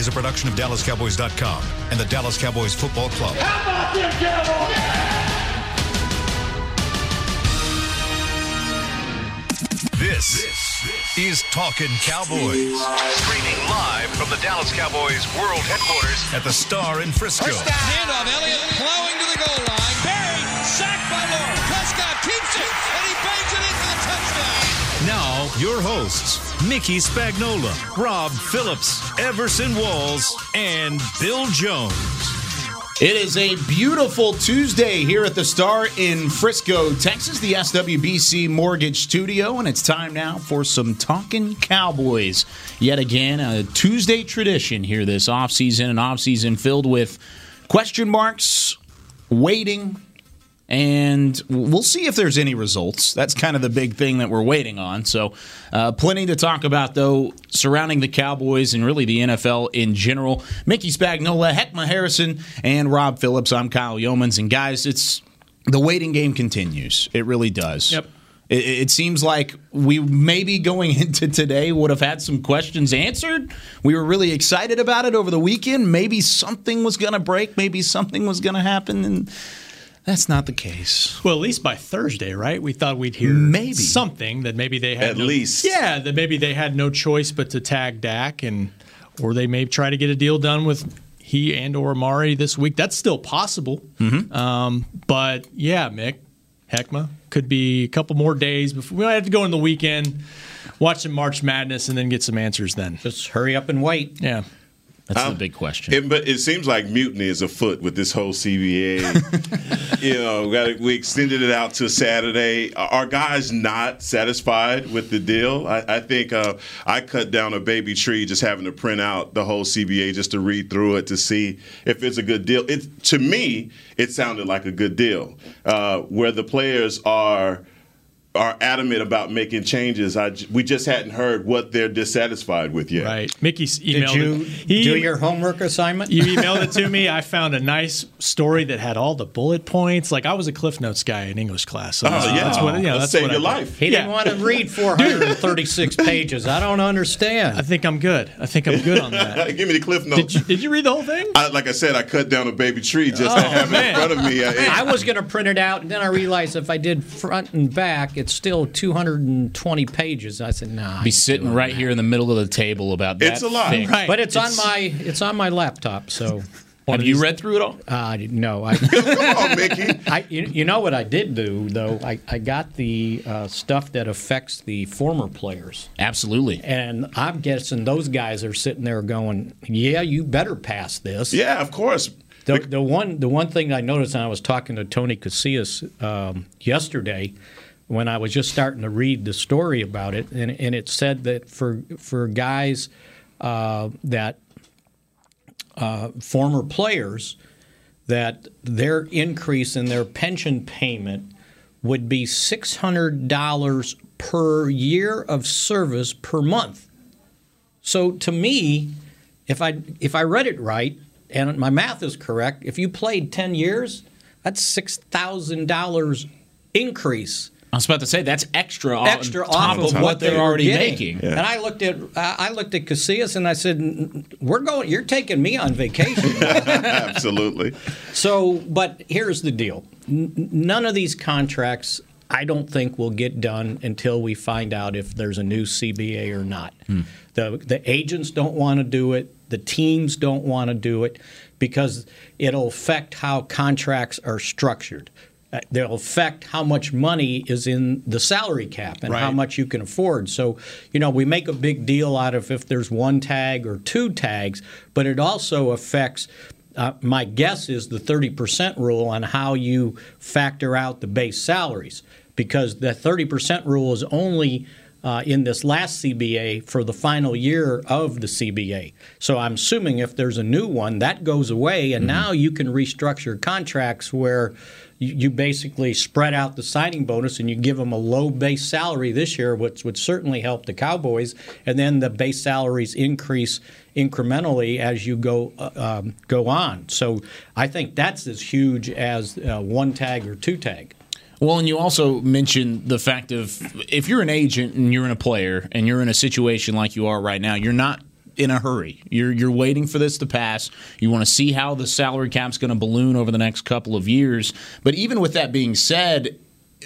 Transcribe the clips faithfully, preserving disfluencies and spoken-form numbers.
is a production of Dallas Cowboys dot com and the Dallas Cowboys Football Club. How about them Cowboys? Yeah! This, this, this is Talkin' Cowboys. Streaming live from the Dallas Cowboys World Headquarters at the Star in Frisco. First down. Handoff, Elliott plowing to the goal line. Buried, sacked by Lord. Prescott keeps it, and he bangs it in for the touchdown. Now, your hosts, Mickey Spagnola, Rob Phillips, Everson Walls, and Bill Jones. It is a beautiful Tuesday here at the Star in Frisco, Texas, the S W B C Mortgage Studio, and it's time now for some Talkin' Cowboys. Yet again, a Tuesday tradition here this offseason, an offseason filled with question marks, waiting, and we'll see if there's any results. That's kind of the big thing that we're waiting on. So uh, plenty to talk about, though, surrounding the Cowboys and really the N F L in general. Mickey Spagnola, Hekma Harrison, and Rob Phillips. I'm Kyle Yeomans. And, guys, it's the waiting game continues. It really does. Yep. It, it seems like we maybe going into today would have had some questions answered. We were really excited about it over the weekend. Maybe something was going to break. Maybe something was going to happen. And that's not the case. Well, at least by Thursday, right? We thought we'd hear maybe something that maybe they had at no, least, yeah, that maybe they had no choice but to tag Dak, and or they may try to get a deal done with he and or Amari this week. That's still possible, mm-hmm. um, but yeah, Mick, Hekma could be a couple more days before we might have to go in the weekend, watch some March Madness, and then get some answers. Then just hurry up and wait. Yeah. That's um, the big question. It, but it seems like mutiny is afoot with this whole C B A. you know, we, got, we extended it out to Saturday. Are guys not satisfied with the deal? I, I think uh, I cut down a baby tree just having to print out the whole C B A just to read through it to see if it's a good deal. It, to me, it sounded like a good deal, uh, where the players are are adamant about making changes. I, we just hadn't heard what they're dissatisfied with yet. Right. Mickey's emailed Did you it. He, do your homework assignment? You emailed it to me. I found a nice story that had all the bullet points. Like, I was a Cliff Notes guy in English class. So oh, that's, yeah. That's what, you know, that's save what your I life. He yeah. didn't want to read four hundred thirty-six pages. I don't understand. I think I'm good. I think I'm good on that. Give me the Cliff Notes. Did you, did you read the whole thing? I, like I said, I cut down a baby tree just oh, to have man. it in front of me. I, I was going to print it out, and then I realized if I did front and back, it's still two hundred twenty pages. I said, "Nah." Be sitting right that. here in the middle of the table about that. It's a lot, right. But it's, it's on my it's on my laptop. So, have you read through it all? Uh, no. I, Come on, Mickey. I, you, you know what I did do though? I, I got the uh, stuff that affects the former players. Absolutely. And I'm guessing those guys are sitting there going, "Yeah, you better pass this." Yeah, of course. The, the one the one thing I noticed, and I was talking to Tony Casillas um, yesterday, when I was just starting to read the story about it, and, and it said that for for guys uh, that uh, former players, that their increase in their pension payment would be six hundred dollars per year of service per month. So to me, if I if I read it right, and my math is correct, if you played ten years, that's six thousand dollars increase. I was about to say that's extra, extra on top of, of what they're, they're already getting. making. Yeah. And I looked at I looked at Casillas and I said, "We're going. You're taking me on vacation." Absolutely. So, but here's the deal: N- none of these contracts, I don't think, will get done until we find out if there's a new C B A or not. Hmm. the The agents don't want to do it. The teams don't want to do it because it'll affect how contracts are structured. They'll affect how much money is in the salary cap and right. how much you can afford. So, you know, we make a big deal out of if there's one tag or two tags, but it also affects, uh, my guess is the thirty percent rule on how you factor out the base salaries, because the thirty percent rule is only uh, in this last C B A for the final year of the C B A. So I'm assuming if there's a new one, that goes away, and mm-hmm. now you can restructure contracts where you basically spread out the signing bonus and you give them a low base salary this year, which would certainly help the Cowboys, and then the base salaries increase incrementally as you go uh, um, go on. So I think that's as huge as uh, one tag or two tag. Well, and you also mentioned the fact of if you're an agent and you're in a player and you're in a situation like you are right now, you're not – in a hurry. You're you're waiting for this to pass. You want to see how the salary cap's going to balloon over the next couple of years. But even with that being said,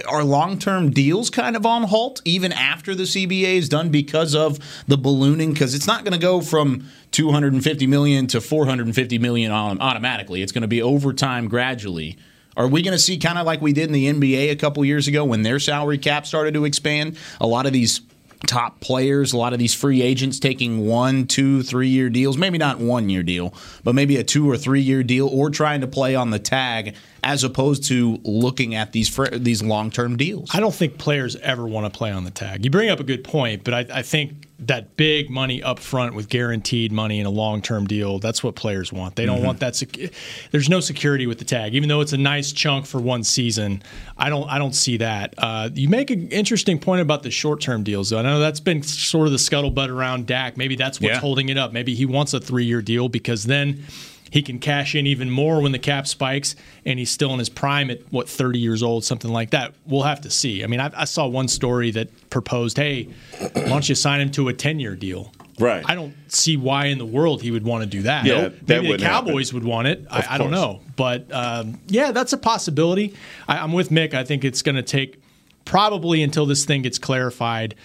are long-term deals kind of on halt even after the C B A is done because of the ballooning? Because it's not going to go from two hundred fifty million dollars to four hundred fifty million dollars automatically. It's going to be over time gradually. Are we going to see kind of like we did in the N B A a couple years ago when their salary cap started to expand? A lot of these top players, a lot of these free agents taking one, two, three-year deals, maybe not one-year deal, but maybe a two- or three-year deal, or trying to play on the tag as opposed to looking at these fr- these long-term deals. I don't think players ever want to play on the tag. You bring up a good point, but I, I think that big money up front with guaranteed money in a long-term deal, that's what players want. They don't mm-hmm. want that sec- – there's no security with the tag. Even though it's a nice chunk for one season, I don't I don't see that. Uh, you make an interesting point about the short-term deals, though. I know that's been sort of the scuttlebutt around Dak. Maybe that's what's yeah. holding it up. Maybe he wants a three-year deal because then – he can cash in even more when the cap spikes, and he's still in his prime at, what, thirty years old, something like that. We'll have to see. I mean, I, I saw one story that proposed, hey, why don't you sign him to a ten-year deal? Right. I don't see why in the world he would want to do that. Yeah, Maybe that the Cowboys happen. would want it. I, I don't know. But, um, yeah, that's a possibility. I, I'm with Mick. I think it's going to take probably until this thing gets clarified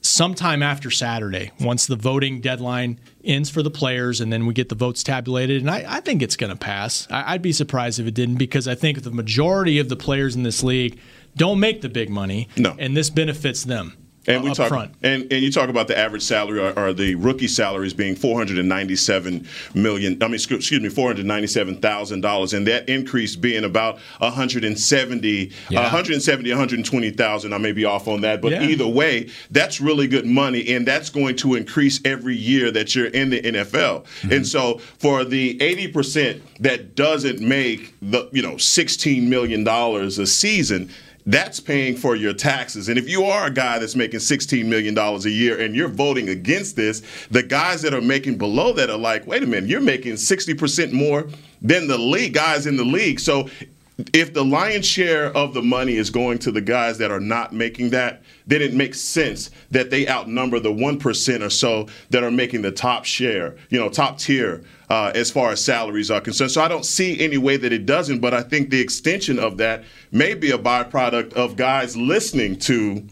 sometime after Saturday, once the voting deadline ends for the players and then we get the votes tabulated. And I, I think it's going to pass. I, I'd be surprised if it didn't, because I think the majority of the players in this league don't make the big money. No. And this benefits them. And we talk, and, and you talk about the average salary or, or the rookie salaries being four hundred ninety-seven million dollars. I mean, excuse me, four hundred ninety-seven thousand dollars, and that increase being about one hundred seventy thousand dollars, yeah. one hundred seventy thousand dollars, one hundred twenty thousand dollars. I may be off on that, but yeah. either way, that's really good money, and that's going to increase every year that you're in the N F L. Mm-hmm. And so, for the eighty percent that doesn't make the you know sixteen million dollars a season, that's paying for your taxes. And if you are a guy that's making sixteen million dollars a year and you're voting against this, the guys that are making below that are like, wait a minute, you're making sixty percent more than the league guys in the league. So if the lion's share of the money is going to the guys that are not making that, then it makes sense that they outnumber the one percent or so that are making the top share, you know, top tier uh, as far as salaries are concerned. So I don't see any way that it doesn't, but I think the extension of that may be a byproduct of guys listening to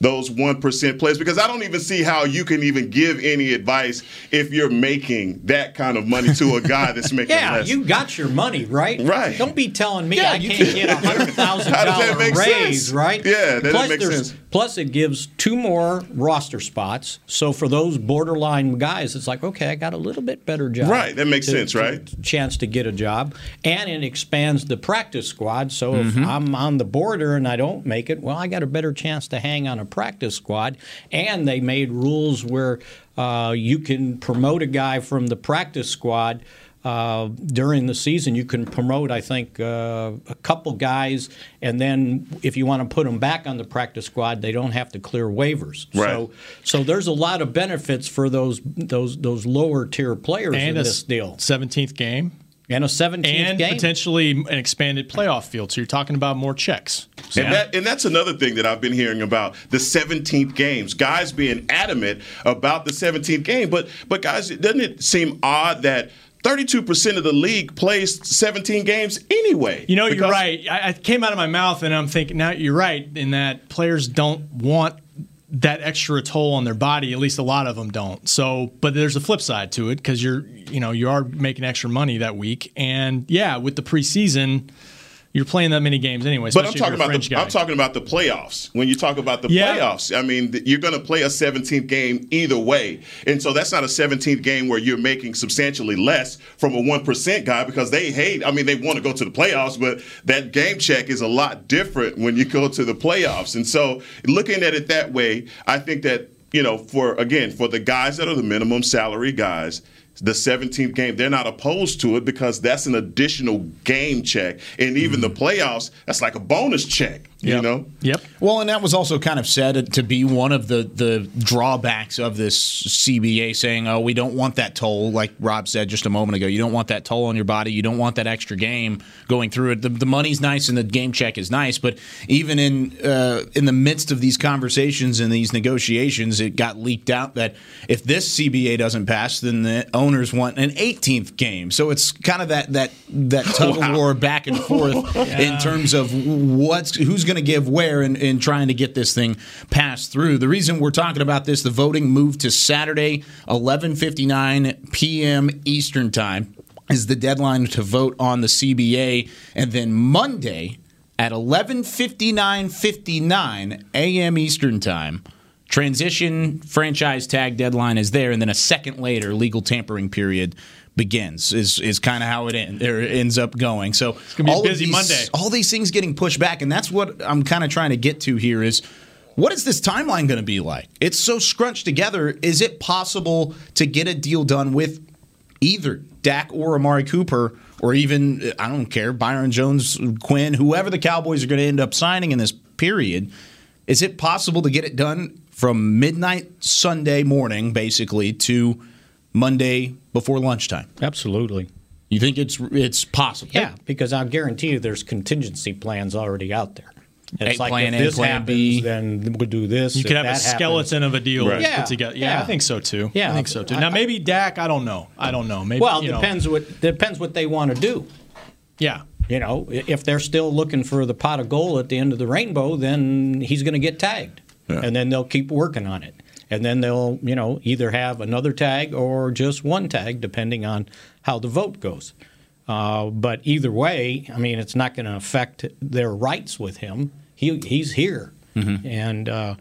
those one percent players, because I don't even see how you can even give any advice if you're making that kind of money to a guy that's making yeah, less. Yeah, you got your money, right? Right. Don't be telling me yeah, I can't can. get a one hundred thousand dollars raise, sense? Right? Yeah, that plus, makes sense. Plus, it gives two more roster spots. So for those borderline guys, it's like, okay, I got a little bit better job. Right, that makes to, sense, right? To, chance to get a job. And it expands the practice squad. So mm-hmm. if I'm on the border and I don't make it, well, I got a better chance to hang on a practice squad. And they made rules where uh, you can promote a guy from the practice squad uh, during the season. You can promote, I think, uh, a couple guys, and then if you want to put them back on the practice squad, they don't have to clear waivers. Right. So, so there's a lot of benefits for those those those lower tier players and in this deal. seventeenth game. And a seventeenth and game. And potentially an expanded playoff field. So you're talking about more checks. So. And, that, and that's another thing that I've been hearing about, the seventeenth games. Guys being adamant about the seventeenth game. But, but guys, doesn't it seem odd that thirty-two percent of the league plays seventeen games anyway? You know, you're right. I, I came out of my mouth, and I'm thinking, now you're right, in that players don't want that extra toll on their body, at least a lot of them don't. So, but there's a flip side to it, because you're, you know, you are making extra money that week, and yeah, with the preseason, you're playing that many games anyway. But I'm talking about the guy. I'm talking about the playoffs. When you talk about the yeah. playoffs, I mean, you're going to play a seventeenth game either way, and so that's not a seventeenth game where you're making substantially less from a one percent guy, because they hate. I mean, they want to go to the playoffs, but that game check is a lot different when you go to the playoffs. And so, looking at it that way, I think that, you know, for again, for the guys that are the minimum salary guys, the seventeenth game, they're not opposed to it because that's an additional game check. And even the playoffs, that's like a bonus check, yep. you know? Yep. Well, and that was also kind of said to be one of the, the drawbacks of this C B A saying, oh, we don't want that toll, like Rob said just a moment ago. You don't want that toll on your body. You don't want that extra game going through it. The, the money's nice and the game check is nice, but even in uh, in the midst of these conversations and these negotiations, it got leaked out that if this C B A doesn't pass, then the owners want an eighteenth game. So it's kind of that that that tug of war back and forth yeah. in terms of what's who's going to give where in, in trying to get this thing passed through. The reason we're talking about this, the voting moved to Saturday, eleven fifty-nine p.m. Eastern Time is the deadline to vote on the C B A, and then Monday at eleven fifty-nine fifty-nine a.m. Eastern Time, transition franchise tag deadline is there, and then a second later, legal tampering period begins. Is is kind of how it end, or ends up going. So it's gonna be all a busy these, Monday. All these things getting pushed back, and that's what I'm kind of trying to get to here is, what is this timeline going to be like? It's so scrunched together. Is it possible to get a deal done with either Dak or Amari Cooper, or even I don't care, Byron Jones, Quinn, whoever the Cowboys are going to end up signing in this period? Is it possible to get it done from midnight Sunday morning, basically, to Monday before lunchtime? Absolutely. You think it's it's possible? Yeah, because I guarantee you there's contingency plans already out there. It's like plan if A, this plan happens, B. then we'll do this. You could have a skeleton happens. of a deal right. yeah. put together. Yeah, yeah, I think so, too. Yeah, I think so, too. Now, maybe Dak, I don't know. I don't know. Maybe, well, it depends, what, depends what they want to do. Yeah. You know, if they're still looking for the pot of gold at the end of the rainbow, then he's going to get tagged. Yeah. And then they'll keep working on it. And then they'll, you know, either have another tag or just one tag, depending on how the vote goes. Uh, but either way, I mean, it's not going to affect their rights with him. He he's here, mm-hmm. and uh,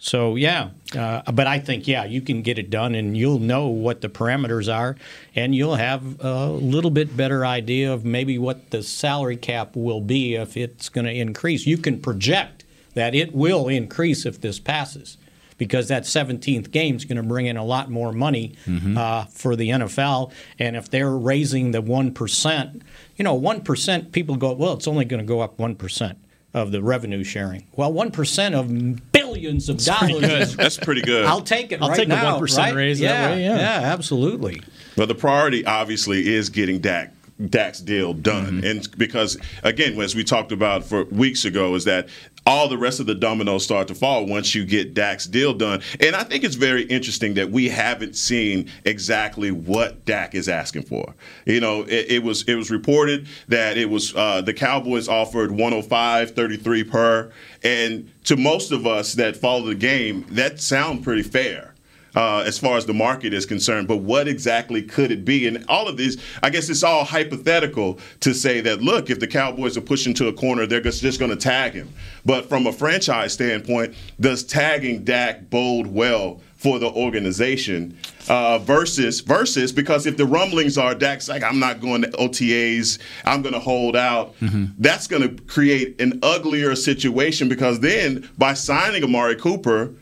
so yeah. Uh, but I think yeah, you can get it done, and you'll know what the parameters are, and you'll have a little bit better idea of maybe what the salary cap will be if it's going to increase. You can project that it will increase if this passes, because that seventeenth game is going to bring in a lot more money mm-hmm. uh, for the N F L, and if they're raising the one percent, you know, one percent people go, well, it's only going to go up one percent. Of the revenue sharing. Well, one percent of billions of dollars. That's, that's pretty good. I'll take it I'll right now. I'll take the one percent right? raise yeah, that way. Yeah. yeah, absolutely. Well, the priority, obviously, is getting Dak. Dak's deal done. Mm-hmm. And because, again, as we talked about for weeks ago, is that all the rest of the dominoes start to fall once you get Dak's deal done. And I think it's very interesting that we haven't seen exactly what Dak is asking for. You know, it, it was it was reported that it was uh, the Cowboys offered one oh five thirty-three per. And to most of us that follow the game, that sounds pretty fair. Uh, as far as the market is concerned, but what exactly could it be? And all of these, I guess it's all hypothetical to say that, look, if the Cowboys are pushing to a corner, they're just going to tag him. But from a franchise standpoint, does tagging Dak bode well for the organization uh, versus, versus because if the rumblings are Dak's like, I'm not going to O T As, I'm going to hold out, mm-hmm. that's going to create an uglier situation because then by signing Amari Cooper,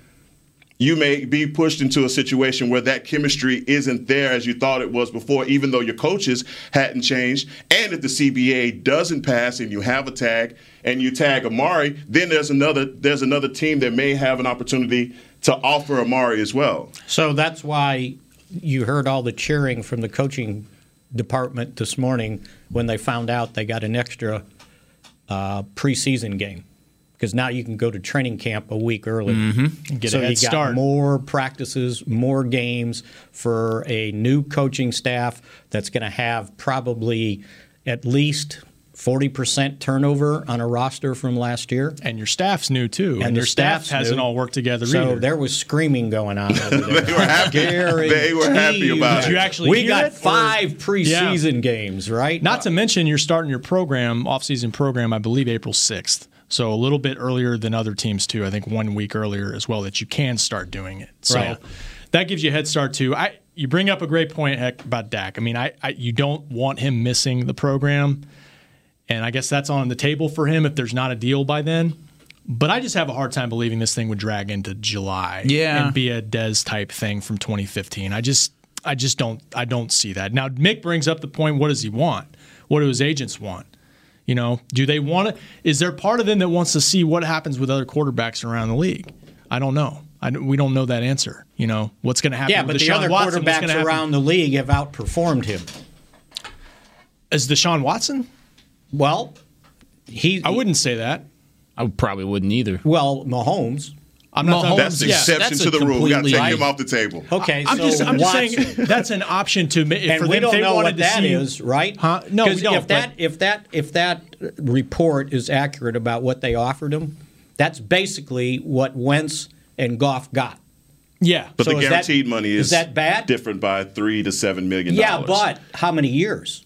you may be pushed into a situation where that chemistry isn't there as you thought it was before, even though your coaches hadn't changed. And if the C B A doesn't pass and you have a tag and you tag Amari, then there's another there's another team that may have an opportunity to offer Amari as well. So that's why you heard all the cheering from the coaching department this morning when they found out they got an extra uh, preseason game. Because now you can go to training camp a week early. Mm-hmm. Get so a head you got start. More practices, more games for a new coaching staff that's going to have probably at least forty percent turnover on a roster from last year. And your staff's new, too. And, and your staff hasn't new. all worked together so either. So there was screaming going on over there. They were happy. They were happy about it. Did you actually we got it? five preseason yeah. games, right? Not wow. to mention you're starting your program, off-season program, I believe April sixth. So a little bit earlier than other teams, too. I think one week earlier as well that you can start doing it. So right. that gives you a head start, too. I, you bring up a great point, Heck, about Dak. I mean, I, I you don't want him missing the program, and I guess that's on the table for him if there's not a deal by then. But I just have a hard time believing this thing would drag into July yeah. and be a Dez-type thing from twenty fifteen. I just I just don't I don't see that. Now, Mick brings up the point, what does he want? What do his agents want? You know, do they want to – is there part of them that wants to see what happens with other quarterbacks around the league? I don't know. I, we don't know that answer. You know, what's going to happen yeah, with Deshaun Watson? Yeah, but the other quarterbacks around the league have outperformed him. As Deshaun Watson? Well, he – I wouldn't say that. I probably wouldn't either. Well, Mahomes – I'm not Mahomes, that's an yeah, exception that's to the rule. We've got to take right. him off the table. Okay, I'm so just, I'm just saying that's an option to make. And for we them, don't know what that see, is, right? Huh? No, we don't. If that, if, that, if that report is accurate about what they offered him, that's basically what Wentz and Goff got. Yeah. But so the guaranteed that, money is, is that bad? different by three to seven million dollars. Yeah, but how many years?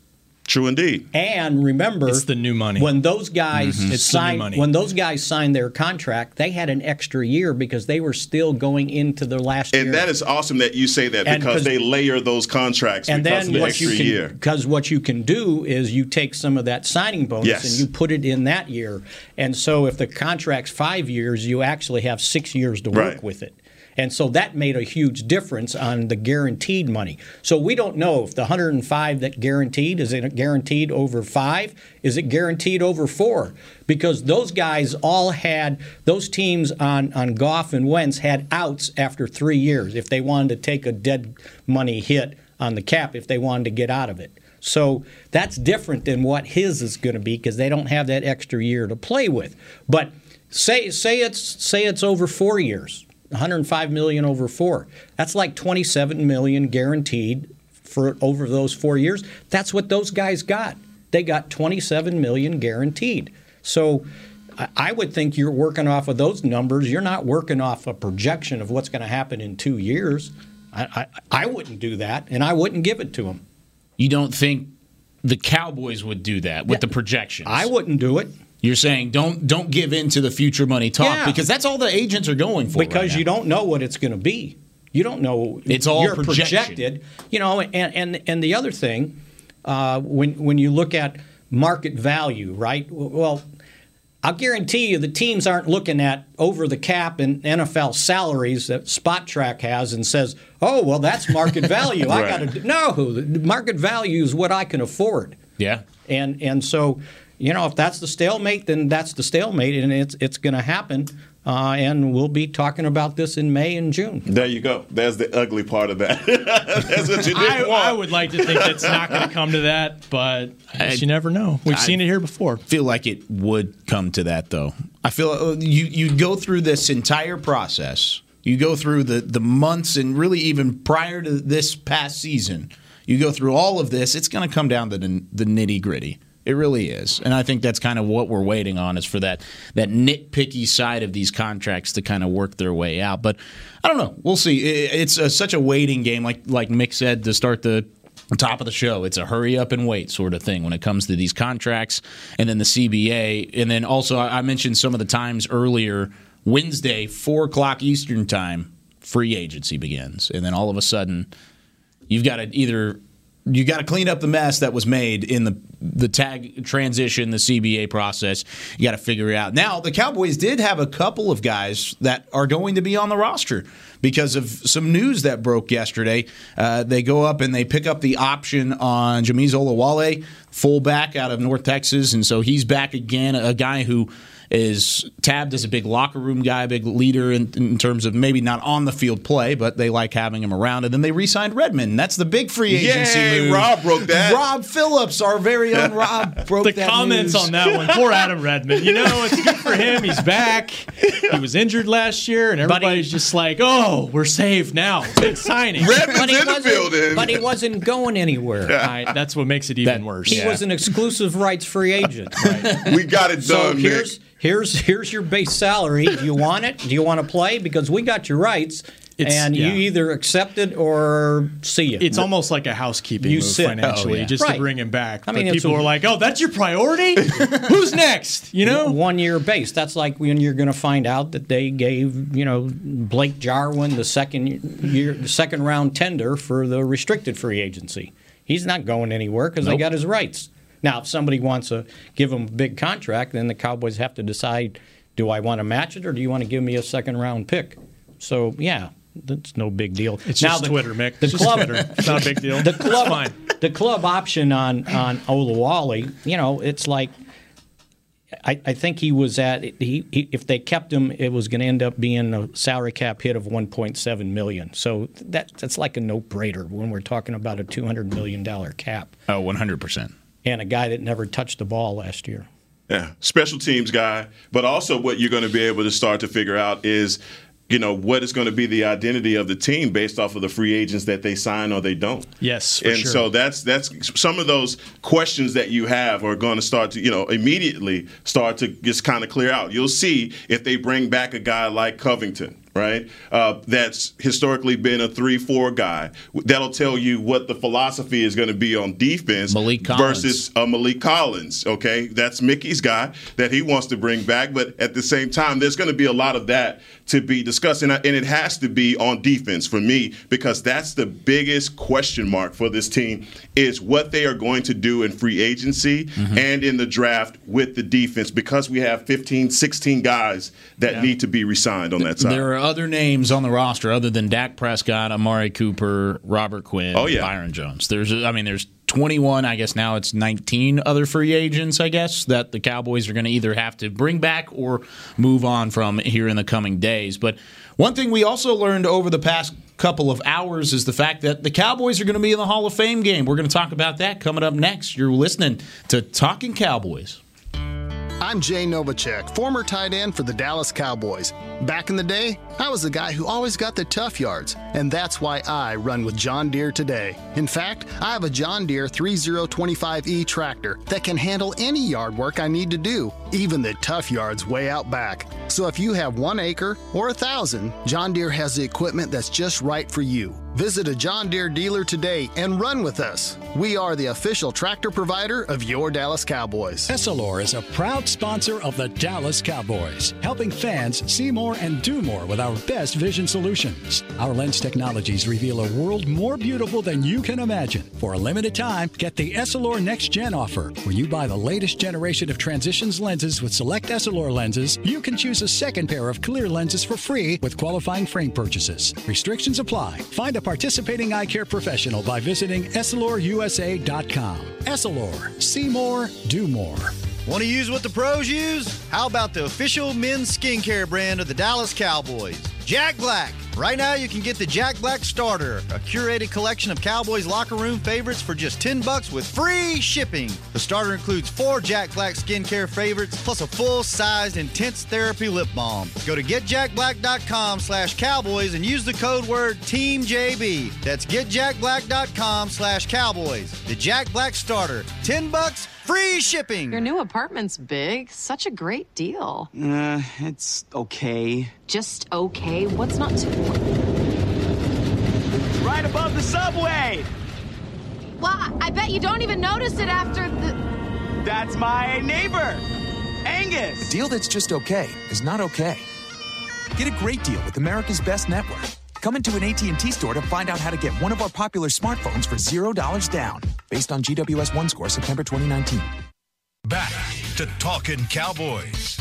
True indeed. And remember, it's the new money. When those guys mm-hmm. signed when those guys signed their contract, they had an extra year because they were still going into their last and year. And that is awesome that you say that and because they layer those contracts and because then of the extra can, year. Because what you can do is you take some of that signing bonus yes. and you put it in that year. And so if the contract's five years, you actually have six years to work right. with it. And so that made a huge difference on the guaranteed money. So we don't know if the one hundred five that guaranteed, is it guaranteed over five? Is it guaranteed over four? Because those guys all had, those teams on, on Goff and Wentz had outs after three years if they wanted to take a dead money hit on the cap, if they wanted to get out of it. So that's different than what his is going to be because they don't have that extra year to play with. But say say it's say it's over four years. one hundred five million dollars over four. That's like twenty-seven million dollars guaranteed for over those four years. That's what those guys got. They got twenty-seven million dollars guaranteed. So I would think you're working off of those numbers. You're not working off a projection of what's going to happen in two years. I, I, I wouldn't do that, and I wouldn't give it to them. You don't think the Cowboys would do that with yeah, the projections? I wouldn't do it. You're saying don't don't give in to the future money talk yeah. because that's all the agents are going for. Because right you don't know what it's going to be. You don't know. It's all you're projected. You know, and, and, and the other thing, uh, when when you look at market value, right? Well, I'll guarantee you the teams aren't looking at over the cap and N F L salaries that SpotTrack has and says, oh, well, that's market value. right. I got to no, market value is what I can afford. Yeah, and and so. You know, if that's the stalemate, then that's the stalemate, and it's it's going to happen. Uh, and we'll be talking about this in May and June. There you go. There's the ugly part of that. That's what you didn't I, want. I would like to think that's not going to come to that, but I guess I, you never know. We've I seen it here before. Feel like it would come to that, though. I feel you you go through this entire process. You go through the, the months, and really even prior to this past season, you go through all of this. It's going to come down to the, the nitty gritty. It really is. And I think that's kind of what we're waiting on is for that, that nitpicky side of these contracts to kind of work their way out. But I don't know. We'll see. It's a, such a waiting game, like like Mick said, to start the top of the show. It's a hurry up and wait sort of thing when it comes to these contracts and then the C B A. And then also I mentioned some of the times earlier, Wednesday, four o'clock Eastern time, free agency begins. And then all of a sudden you've got to either – you got to clean up the mess that was made in the the tag transition, the C B A process. You got to figure it out. Now, the Cowboys did have a couple of guys that are going to be on the roster because of some news that broke yesterday. Uh, they go up and they pick up the option on Jameez Olawale, fullback out of North Texas, and so he's back again, a guy who is tabbed as a big locker room guy, big leader in, in terms of maybe not on the field play, but they like having him around. And then they re-signed Redmond. That's the big free agency Yay, move. Rob broke that. Rob Phillips, our very own Rob, broke the that The comments news. on that one. Poor Adam Redmond. You know, it's good for him. He's back. He was injured last year, and everybody's he, just like, oh, we're saved now. Big signing. Redmond's in the building. But he wasn't going anywhere. I, that's what makes it even that, worse. He yeah. was an exclusive rights free agent. Right? We got it so done, here's, Nick. Here's here's your base salary. Do you want it? Do you want to play? Because we got your rights, it's, and yeah. you either accept it or see it. It's but almost like a housekeeping you move sit. financially, oh, yeah. just right. to bring him back. I mean, but people a, are like, "Oh, that's your priority? Who's next?" You know, one year base. That's like when you're going to find out that they gave you know Blake Jarwin the second year, the second round tender for the restricted free agency. He's not going anywhere because nope. they got his rights. Now, if somebody wants to give him a big contract, then the Cowboys have to decide, do I want to match it or do you want to give me a second-round pick? So, yeah, that's no big deal. It's now just the, Twitter, Mick. The it's club, just Twitter. It's not a big deal. The club, fine. The club option on on Oluwole, you know, it's like I, I think he was at he, he if they kept him, it was going to end up being a salary cap hit of one point seven million dollars. So that that's like a no-brainer when we're talking about a two hundred million dollars cap. Oh, one hundred percent. And a guy that never touched the ball last year. Yeah, special teams guy. But also what you're going to be able to start to figure out is, you know, what is going to be the identity of the team based off of the free agents that they sign or they don't. Yes, for and sure. So that's that's some of those questions that you have are going to start to, you know, immediately start to just kind of clear out. You'll see if they bring back a guy like Covington. Right, uh, that's historically been a three four guy. That'll tell you what the philosophy is going to be on defense versus uh, Malik Collins. Okay, that's Mickey's guy that he wants to bring back. But at the same time, there's going to be a lot of that to be discussed, and, I, and it has to be on defense for me because that's the biggest question mark for this team is what they are going to do in free agency mm-hmm. and in the draft with the defense because we have fifteen, sixteen guys that yeah. need to be re-signed on that side. There are other names on the roster other than Dak Prescott, Amari Cooper, Robert Quinn, oh, yeah. Byron Jones. There's, I mean, there's twenty-one, I guess now it's nineteen other free agents, I guess, that the Cowboys are going to either have to bring back or move on from here in the coming days. But one thing we also learned over the past couple of hours is the fact that the Cowboys are going to be in the Hall of Fame game. We're going to talk about that coming up next. You're listening to Talking Cowboys. I'm Jay Novacek, former tight end for the Dallas Cowboys. Back in the day, I was the guy who always got the tough yards, and that's why I run with John Deere today. In fact, I have a John Deere thirty twenty-five E tractor that can handle any yard work I need to do, even the tough yards way out back. So if you have one acre or a thousand, John Deere has the equipment that's just right for you. Visit a John Deere dealer today and run with us. We are the official tractor provider of your Dallas Cowboys. Essilor is a proud sponsor of the Dallas Cowboys, helping fans see more and do more with our best vision solutions. Our lens technologies reveal a world more beautiful than you can imagine. For a limited time, get the Essilor Next Gen offer, where you buy the latest generation of Transitions lenses with select Essilor lenses. You can choose a second pair of clear lenses for free with qualifying frame purchases. Restrictions apply. Find a participating eye care professional by visiting Essilor U S A dot com. Essilor. See more, do more. Want to use what the pros use? How about the official men's skincare brand of the Dallas Cowboys, Jack Black? Right now you can get the Jack Black Starter, a curated collection of Cowboys locker room favorites for just ten bucks with free shipping. The starter includes four Jack Black skincare favorites plus a full-sized intense therapy lip balm. Go to get jack black dot com slash cowboys and use the code word team J B. That's get jack black dot com slash cowboys. The Jack Black Starter, ten bucks, free shipping. Your new apartment's big. Such a great deal. Uh, it's okay. Just okay? What's not to... Right above the subway! Well, I bet you don't even notice it after the... That's my neighbor, Angus! A deal that's just okay is not okay. Get a great deal with America's Best Network. Come into an A T and T store to find out how to get one of our popular smartphones for zero dollars down. Based on G W S one score, September twenty nineteen. Back to Talkin' Cowboys.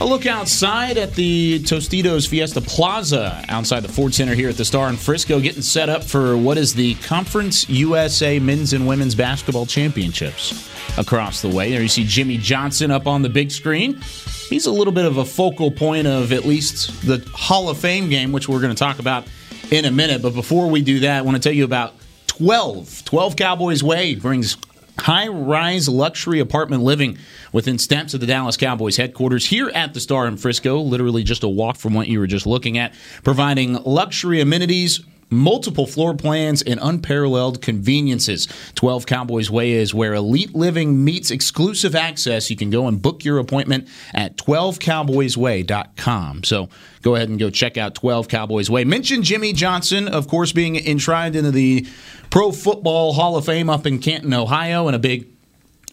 A look outside at the Tostitos Fiesta Plaza outside the Ford Center here at the Star in Frisco, getting set up for what is the Conference U S A Men's and Women's Basketball Championships across the way. There you see Jimmy Johnson up on the big screen. He's a little bit of a focal point of at least the Hall of Fame game, which we're going to talk about in a minute. But before we do that, I want to tell you about twelve. twelve Cowboys Way brings high-rise luxury apartment living within steps of the Dallas Cowboys headquarters here at the Star in Frisco, literally just a walk from what you were just looking at, providing luxury amenities, multiple floor plans, and unparalleled conveniences. twelve Cowboys Way is where elite living meets exclusive access. You can go and book your appointment at twelve cowboys way dot com. So go ahead and go check out twelve Cowboys Way. Mention Jimmy Johnson, of course, being enshrined into the Pro Football Hall of Fame up in Canton, Ohio, and a big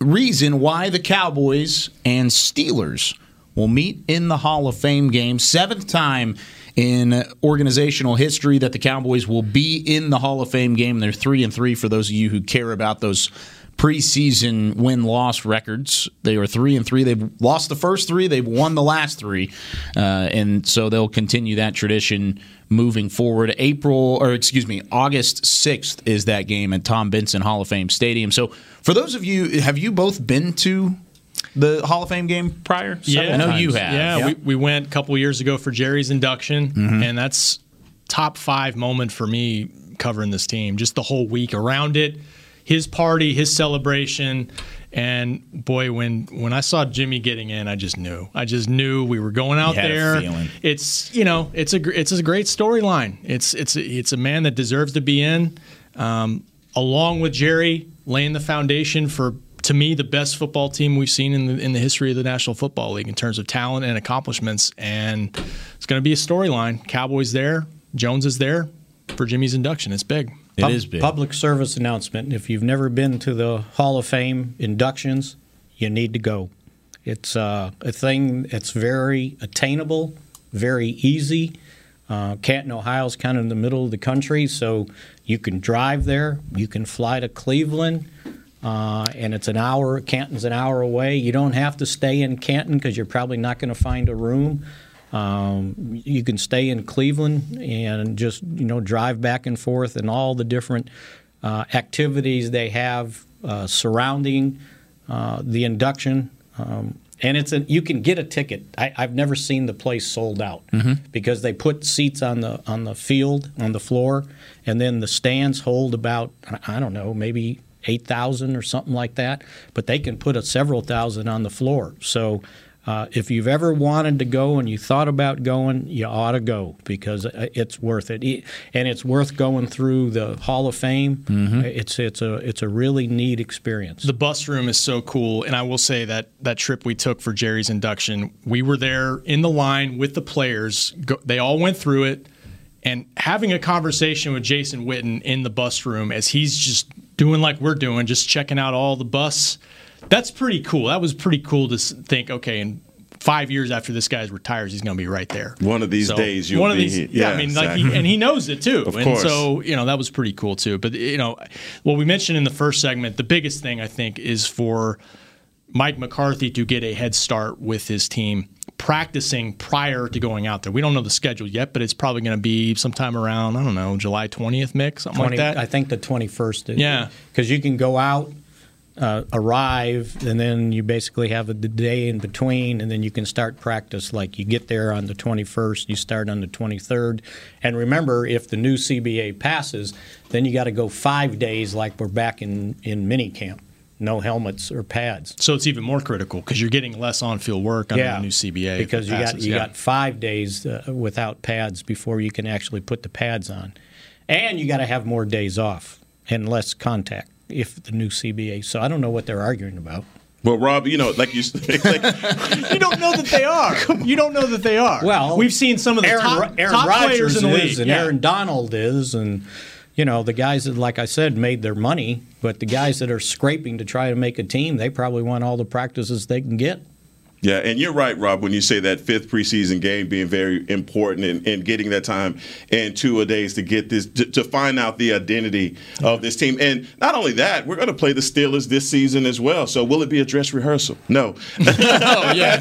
reason why the Cowboys and Steelers will meet in the Hall of Fame game. Seventh time in organizational history that the Cowboys will be in the Hall of Fame game. They're three and three for those of you who care about those preseason win-loss records. They were three and three. They've lost the first three. They've won the last three. Uh, and so they'll continue that tradition moving forward. April, or excuse me, August sixth is that game at Tom Benson Hall of Fame Stadium. So for those of you, have you both been to the Hall of Fame game prior? Yeah, I know times. you have. Yeah, yeah. We, we went a couple years ago for Jerry's induction, mm-hmm. and that's top five moment for me covering this team. Just the whole week around it, his party, his celebration, and boy, when when I saw Jimmy getting in, I just knew. I just knew we were going out there. It's you know, it's a it's a great storyline. It's it's it's a man that deserves to be in, um, along with Jerry laying the foundation for. To me, the best football team we've seen in the in the history of the National Football League in terms of talent and accomplishments, and it's going to be a storyline. Cowboys there, Jones is there for Jimmy's induction. It's big. It Pub- is big. Public service announcement: if you've never been to the Hall of Fame inductions, you need to go. It's uh, a thing that's very attainable, very easy. Uh, Canton, Ohio is kind of in the middle of the country, so you can drive there. You can fly to Cleveland. Uh, and it's an hour, Canton's an hour away. You don't have to stay in Canton because you're probably not going to find a room. Um, you can stay in Cleveland and just, you know, drive back and forth and all the different uh, activities they have uh, surrounding uh, the induction. Um, and it's a, you can get a ticket. I, I've never seen the place sold out mm-hmm. because they put seats on the on the field, on the floor, and then the stands hold about, I don't know, maybe eight thousand or something like that, but they can put a several thousand on the floor. So uh, if you've ever wanted to go and you thought about going, you ought to go because it's worth it. And it's worth going through the Hall of Fame. Mm-hmm. It's it's a it's a really neat experience. The bus room is so cool, and I will say that that trip we took for Jerry's induction, we were there in the line with the players. Go, they all went through it, and having a conversation with Jason Witten in the bus room as he's just doing like we're doing, just checking out all the bus. That's pretty cool. That was pretty cool to think, okay, in five years after this guy retires, he's going to be right there. One of these so, days you'll one of be these, yeah, yeah, I mean, exactly. like he, and he knows it too. Of and course. So, you know, that was pretty cool too. But, you know, what we mentioned in the first segment, the biggest thing I think is for Mike McCarthy to get a head start with his team practicing prior to going out there. We don't know the schedule yet, but it's probably going to be sometime around, I don't know, July twentieth, Mick, something twenty, like that. I think the twenty-first. Is, yeah. Because you can go out, uh, arrive, and then you basically have a day in between, and then you can start practice. Like you get there on the twenty-first, you start on the twenty-third. And remember, if the new C B A passes, then you got to go five days like we're back in, in minicamp. No helmets or pads. So it's even more critical because you're getting less on-field work under yeah, the new C B A. Because you got you yeah. got five days uh, without pads before you can actually put the pads on. And you got to have more days off and less contact if the new C B A. So I don't know what they're arguing about. Well, Rob, you know, like you like, you don't know that they are. You don't know that they are. Well, we've seen some of the Aaron, top, Aaron top players in the league. And yeah. Aaron Donald is and – You know, the guys that, like I said, made their money, but the guys that are scraping to try to make a team, they probably want all the practices they can get. Yeah, and you're right, Rob, when you say that fifth preseason game being very important and, and getting that time and two a days to get this to, to find out the identity of this team. And not only that, we're going to play the Steelers this season as well. So will it be a dress rehearsal? No. oh yeah.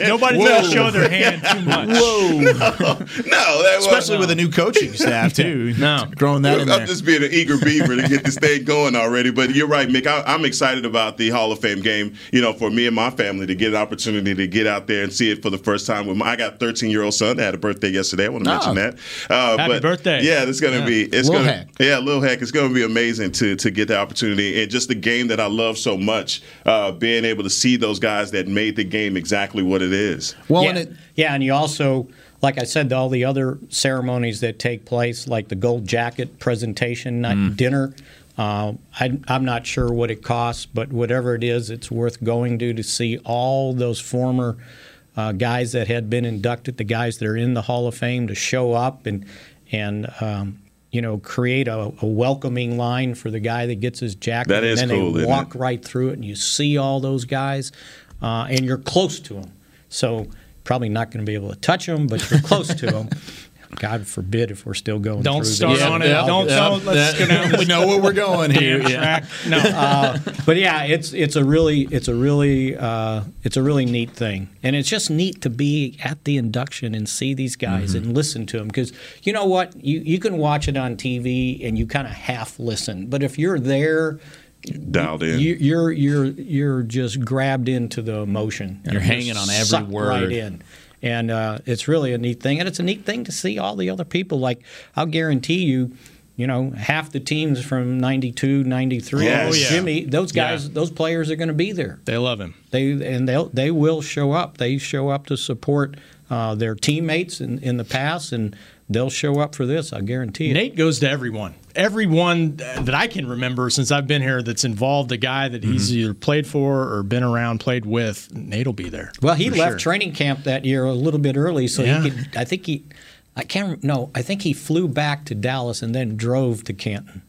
Nobody's going to show their hand too much. Whoa. No, no that especially no. with a new coaching staff too. no, growing that in I'm there. Just being an eager beaver to get this thing going already. But you're right, Mick. I, I'm excited about the Hall of Fame game. You know, for me and my family to get out. Opportunity to get out there and see it for the first time. With my, I got a thirteen-year-old son that had a birthday yesterday. I want to oh. mention that. Uh, Happy but birthday! Yeah, it's gonna yeah. be it's Lil gonna Heck. yeah, Lil Heck. It's gonna be amazing to to get the opportunity and just the game that I love so much. Uh, being able to see those guys that made the game exactly what it is. Well, yeah, and, it, yeah, and you also, like I said, all the other ceremonies that take place, like the gold jacket presentation, mm. dinner. Uh, I, I'm not sure what it costs, but whatever it is, it's worth going to to see all those former uh, guys that had been inducted, the guys that are in the Hall of Fame, to show up and and um, you know create a, a welcoming line for the guy that gets his jacket. That is cool, isn't it? And then they walk right through it, and you see all those guys, uh, and you're close to them. So probably not going to be able to touch them, but you're close to them. God forbid if we're still going. Don't through start this. on yeah, it. Don't. Yeah, don't yeah, let's that, go we know where we're going here. Yeah. No. Uh, but yeah, it's it's a really it's a really uh, it's a really neat thing, and it's just neat to be at the induction and see these guys mm-hmm. and listen to them, because you know what, you you can watch it on T V and you kind of half listen, but if you're there. Dialed in. You, you're you're you're just grabbed into the emotion. You're, you're hanging on every word. Right in, and uh, it's really a neat thing. And it's a neat thing to see all the other people. Like I'll guarantee you, you know, half the teams from ninety-two, ninety-three Yes. Oh, yeah. Jimmy, those guys, yeah. those players are going to be there. They love him. They and they they will show up. They show up to support uh, their teammates in, in the past, and they'll show up for this. I guarantee it. Nate goes to everyone. Everyone that I can remember since I've been here that's involved, a guy that he's mm-hmm. either played for or been around, played with, Nate will be there. Well, he left sure. training camp that year a little bit early, so yeah. he could. I think he, I can't. No, I think he flew back to Dallas and then drove to Canton.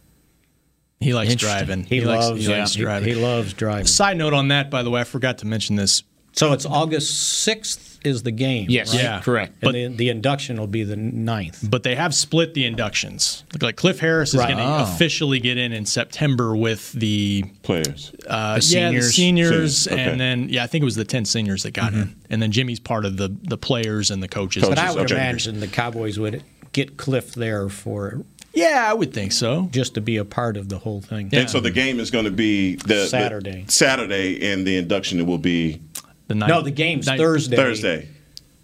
He likes driving. He, he loves, likes, he yeah, likes driving. He, he loves driving. Side note on that, by the way, I forgot to mention this. So it's August sixth is the game. Yes, right? yeah, correct. And but the, the induction will be the ninth. But they have split the inductions. Like Cliff Harris is right. going to oh. officially get in in September with the players, uh, the seniors, yeah, the seniors, seniors. Okay. And then yeah, I think it was the ten seniors that got mm-hmm. in, and then Jimmy's part of the the players and the coaches. coaches. But I would okay. imagine the Cowboys would get Cliff there for. Yeah, I would think so. Just to be a part of the whole thing. Yeah. And so the game is going to be the Saturday. The Saturday, and the induction will be. The night, no, the game's night, Thursday. Thursday.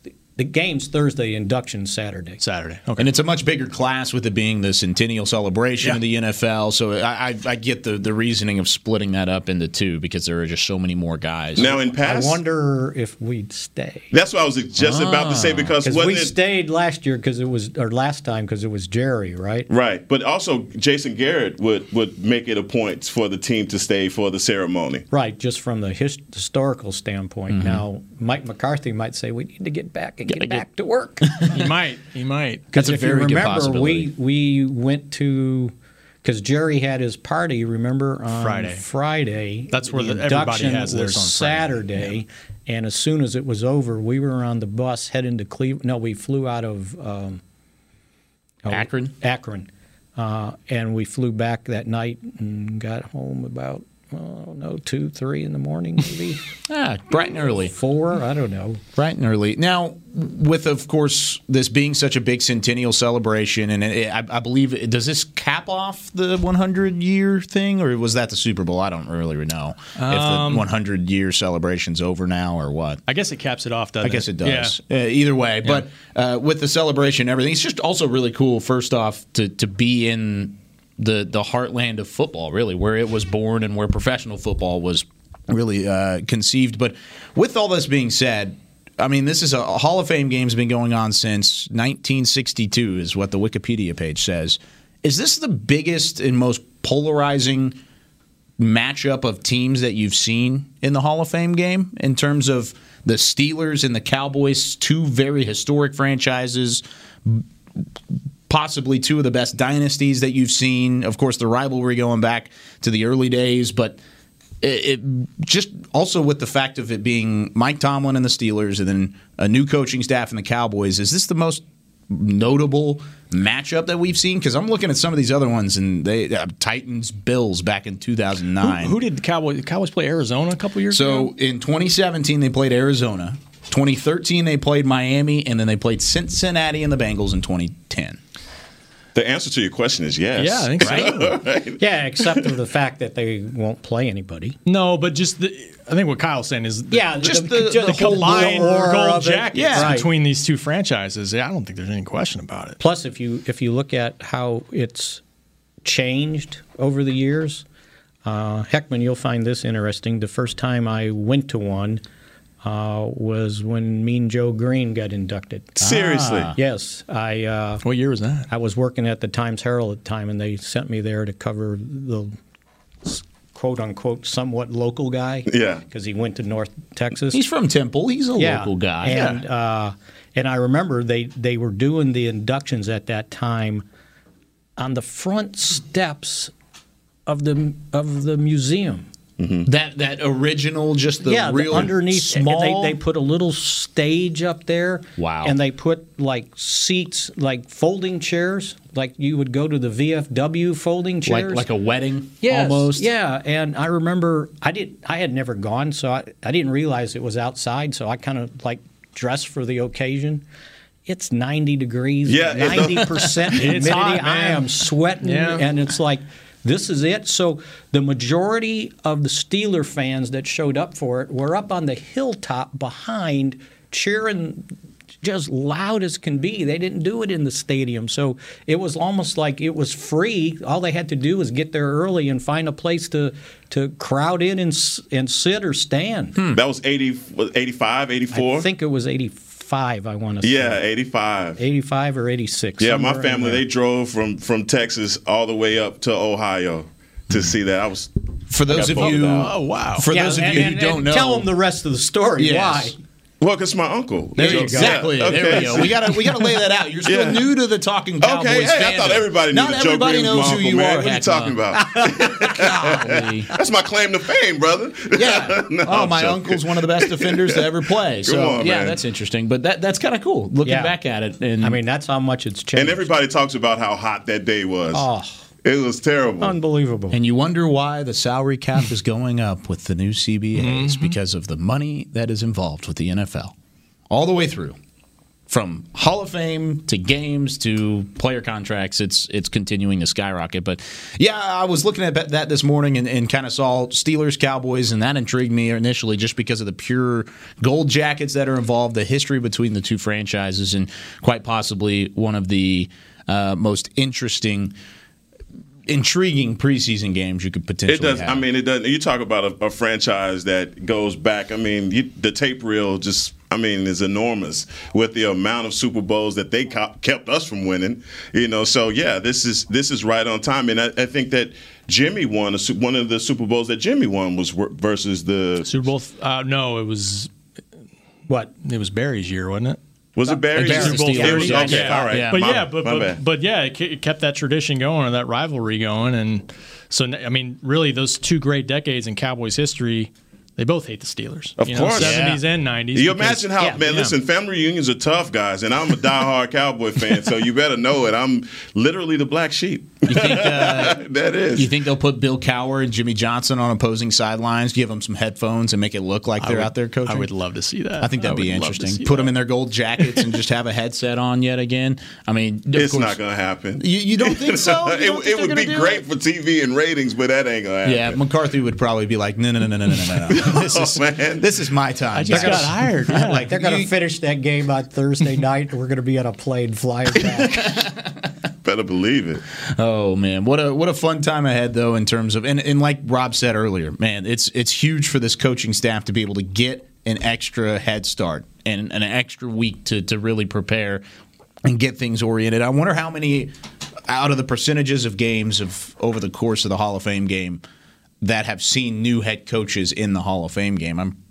The, the game's Thursday, induction Saturday. Saturday, okay. And it's a much bigger class with it being the centennial celebration yeah. of the N F L, so I, I, I get the, the reasoning of splitting that up into two because there are just so many more guys. Now in past, I wonder if we'd stay. That's what I was just ah, about to say, because wasn't we it, stayed last year because it was or last time because it was Jerry, right? Right, but also Jason Garrett would, would make it a point for the team to stay for the ceremony. Right, just from the his, historical standpoint. Mm-hmm. Now Mike McCarthy might say we need to get back and Gotta get back get... to work. He might, he might. Because if very you remember, we we went to. Because Jerry had his party, remember, on Friday. Friday. That's where the, the everybody has theirs on Saturday, yeah. and as soon as it was over, we were on the bus heading to Cleveland. No, we flew out of um, oh, Akron. Akron, uh, and we flew back that night and got home about oh no two, three in the morning, maybe. ah, bright and early. Four, I don't know. Bright and early. Now. With, of course, this being such a big centennial celebration, and it, I, I believe, does this cap off the hundred-year thing, or was that the Super Bowl? I don't really know um, if the hundred-year celebration's over now or what. I guess it caps it off, doesn't it? I guess it, it does. Yeah. Uh, either way, yeah. but uh, with the celebration and everything, it's just also really cool, first off, to, to be in the, the heartland of football, really, where it was born and where professional football was really uh, conceived. But with all this being said, I mean, this is a, a Hall of Fame game's been going on since nineteen sixty-two is what the Wikipedia page says. Is this the biggest and most polarizing matchup of teams that you've seen in the Hall of Fame game in terms of the Steelers and the Cowboys, two very historic franchises, possibly two of the best dynasties that you've seen? Of course, the rivalry going back to the early days, but It, it just also with the fact of it being Mike Tomlin and the Steelers and then a new coaching staff and the Cowboys, is this the most notable matchup that we've seen? Because I'm looking at some of these other ones, and they uh, Titans, Bills back in two thousand nine. Who, who did the Cowboys, the Cowboys play Arizona a couple years ago? So in twenty seventeen, they played Arizona. twenty thirteen, they played Miami, and then they played Cincinnati and the Bengals in twenty ten. The answer to your question is yes. Yeah, I think so. right? Yeah, except for the fact that they won't play anybody. No, but just the, I think what Kyle's saying is the, yeah, just the, the, the, the collide or gold jackets yeah, right. between these two franchises. Yeah, I don't think there's any question about it. Plus, if you if you look at how it's changed over the years, uh, Heckman, you'll find this interesting. The first time I went to one uh, was when Mean Joe Green got inducted. Seriously? Ah. Yes. I. Uh, what year was that? I was working at the Times Herald at the time, and they sent me there to cover the quote-unquote somewhat local guy. Yeah. Because he went to North Texas. He's from Temple. He's a yeah. local guy. And, yeah. Uh, and I remember they, they were doing the inductions at that time on the front steps of the of the museum. Mm-hmm. That that original, just the yeah, real the underneath, small. They, they put a little stage up there. Wow. And they put like seats, like folding chairs, like you would go to the V F W folding chairs, like, like a wedding, yes, almost. Yeah. And I remember I did I had never gone, so I, I didn't realize it was outside. So I kind of like dressed for the occasion. It's ninety degrees, yeah, ninety percent humidity. Hot, I am sweating, yeah. and it's like. This is it. So the majority of the Steeler fans that showed up for it were up on the hilltop behind cheering just loud as can be. They didn't do it in the stadium. So it was almost like it was free. All they had to do was get there early and find a place to to crowd in and and sit or stand. Hmm. That was eighty, eighty-five, eighty-four? I think it was eighty-four. Five, I want to say. Yeah, eighty-five. eighty-five or eighty-six. Yeah, my family, they drove from, from Texas all the way up to Ohio to see that. I was For those of you Oh, wow. For yeah, those of and, you who and, don't and know. Tell them the rest of the story. Yes. Why? Well, because my uncle. There you go. Exactly. Yeah, okay. There we go. We gotta we gotta lay that out. You're still yeah. new to the Talking Cowboys. Okay. Hey, fandom. I thought everybody knew. Not that everybody Joe knows who uncle, you man. Are. What are you talking about? That's my claim to fame, brother. Yeah. no, oh, I'm my joking. Uncle's one of the best defenders to ever play. So on, yeah, man. That's interesting. But that that's kind of cool. Looking yeah. back at it, and I mean that's how much it's changed. And everybody talks about how hot that day was. Oh. It was terrible. Unbelievable. And you wonder why the salary cap is going up with the new C B As mm-hmm. because of the money that is involved with the N F L. All the way through. From Hall of Fame to games to player contracts, it's it's continuing to skyrocket. But, yeah, I was looking at that this morning and, and kind of saw Steelers, Cowboys, and that intrigued me initially just because of the pure gold jackets that are involved, the history between the two franchises, and quite possibly one of the uh, most interesting intriguing preseason games you could potentially it does, have. I mean, it doesn't. You talk about a, a franchise that goes back. I mean, you, the tape reel just, I mean, is enormous with the amount of Super Bowls that they co- kept us from winning. You know, so yeah, this is this is right on time, and I, I think that Jimmy won a, one of the Super Bowls that Jimmy won was versus the Super Bowl. Uh, no, it was what it was Barry's year, wasn't it? Was it Barry's? It was, okay, yeah. all right. Yeah. But my, yeah, but but, but yeah, it, it kept that tradition going and that rivalry going, and so I mean, really, those two great decades in Cowboys history, they both hate the Steelers. Of you course, seventies yeah. and nineties. You because, imagine how yeah, man? Yeah. Listen, family reunions are tough, guys, and I'm a diehard Cowboy fan, so you better know it. I'm literally the black sheep. You think, uh, that is. You think they'll put Bill Cowher and Jimmy Johnson on opposing sidelines, give them some headphones, and make it look like they're would, out there coaching? I would love to see that. I think that'd I be interesting. Put that. Them in their gold jackets and just have a headset on yet again. I mean, it's course, not going to happen. You, you don't think so? Don't it think it would be great it? For T V and ratings, but that ain't going to happen. Yeah, McCarthy would probably be like, no, no, no, no, no, no, no. This is oh, man. This is my time. I just got hired. Yeah. Like they're going to finish that game on Thursday night, and we're going to be on a plane flying back. Better believe it. Oh man, what a what a fun time ahead though in terms of and, and like Rob said earlier, man, it's it's huge for this coaching staff to be able to get an extra head start and an extra week to to really prepare and get things oriented. I wonder how many out of the percentages of games of over the course of the Hall of Fame game that have seen new head coaches in the Hall of Fame game. I'm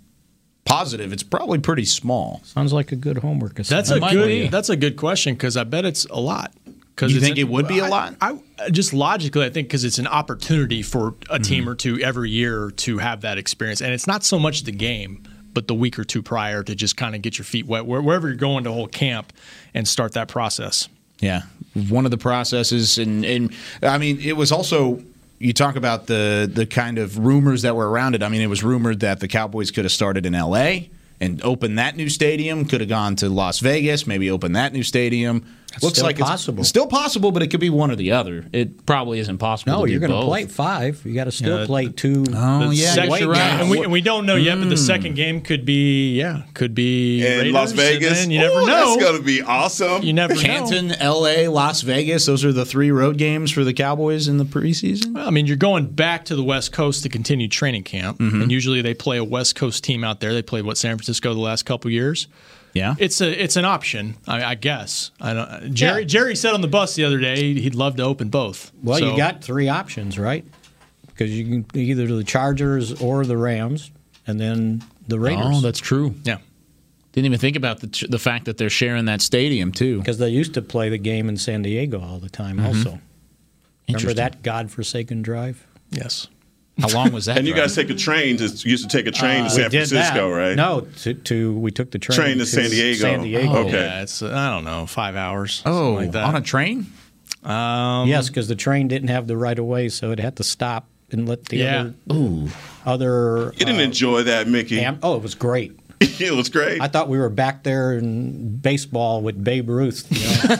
positive it's probably pretty small. Sounds like a good homework assignment. That's a good that's a good question because I bet it's a lot. You think it would be a lot? I, I, just logically, I think because it's an opportunity for a team mm-hmm. or two every year to have that experience. And it's not so much the game, but the week or two prior to just kind of get your feet wet, wherever you're going to whole camp and start that process. Yeah. One of the processes, and, and I mean, it was also – you talk about the the kind of rumors that were around it. I mean, it was rumored that the Cowboys could have started in L A and opened that new stadium, could have gone to Las Vegas, maybe opened that new stadium. That's Looks still like possible. It's still possible, but it could be one or the other. It probably isn't possible. No, to you're going to play five. You got to still yeah, play two. Oh yeah, right. And we, and we don't know yet, mm. but the second game could be yeah, could be in Raiders, Las Vegas. You never Ooh, know. That's going to be awesome. You never Canton, know. Canton, L A, Las Vegas. Those are the three road games for the Cowboys in the preseason. Well, I mean, you're going back to the West Coast to continue training camp, mm-hmm. and usually they play a West Coast team out there. They played what San Francisco the last couple years. Yeah, it's a it's an option, I, I guess. I don't, Jerry yeah. Jerry said on the bus the other day he'd love to open both. Well, so. You got three options, right? Because you can either the Chargers or the Rams, and then the Raiders. Oh, that's true. Yeah, didn't even think about the the fact that they're sharing that stadium too. Because they used to play the game in San Diego all the time. Mm-hmm. Also, remember that godforsaken drive? Yes. How long was that? And you guys take a train. To, you used to take a train uh, to San Francisco, that. right? No, to, to we took the train, train to, to San Diego. San Diego. Oh, okay, yeah, it's uh, I don't know, five hours. Oh, like that. On a train? Um, yes, because the train didn't have the right of way, so it had to stop and let the yeah. other. Ooh. Other. You didn't uh, enjoy that, Mickey? Am- oh, it was great. It was great. I thought we were back there in baseball with Babe Ruth. You know?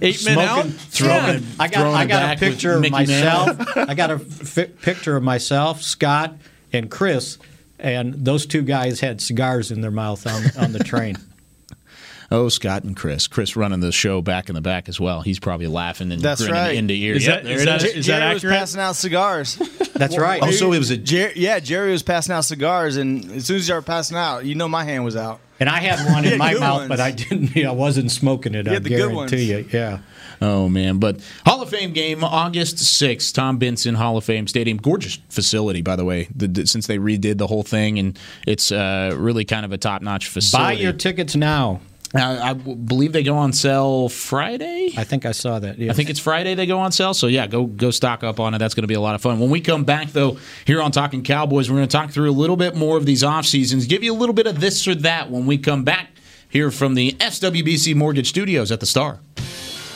Eight Smoking, men out? Throwing, I got, throwing I got a picture of myself. I got a f- picture of myself, Scott, and Chris, and those two guys had cigars in their mouth on, on the train. Oh, Scott and Chris. Chris running the show back in the back as well. He's probably laughing and That's grinning right. into ears. Is that, yep, is that, is that accurate? Jerry was passing out cigars. That's well, right. Oh, so it was a Jer- yeah, Jerry was passing out cigars, and as soon as you were passing out, you know my hand was out. And I had one in my mouth, ones. but I didn't. You know, I wasn't smoking it. You I guarantee you. Yeah. Oh, man. But Hall of Fame game, August sixth, Tom Benson Hall of Fame Stadium. Gorgeous facility, by the way, the, the, since they redid the whole thing. And it's uh, really kind of a top-notch facility. Buy your tickets now. Uh, I believe they go on sale Friday. I think I saw that. Yes. I think it's Friday they go on sale. So, yeah, go go stock up on it. That's going to be a lot of fun. When we come back, though, here on Talking Cowboys, we're going to talk through a little bit more of these off seasons, give you a little bit of this or that when we come back here from the S W B C Mortgage Studios at the Star.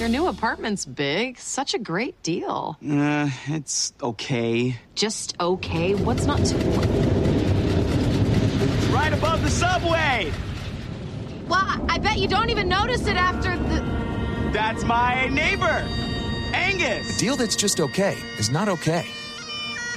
Your new apartment's big. Such a great deal. Uh, it's okay. Just okay? What's not too... It's right above the subway! Well, I bet you don't even notice it after the... That's my neighbor, Angus! A deal that's just okay is not okay.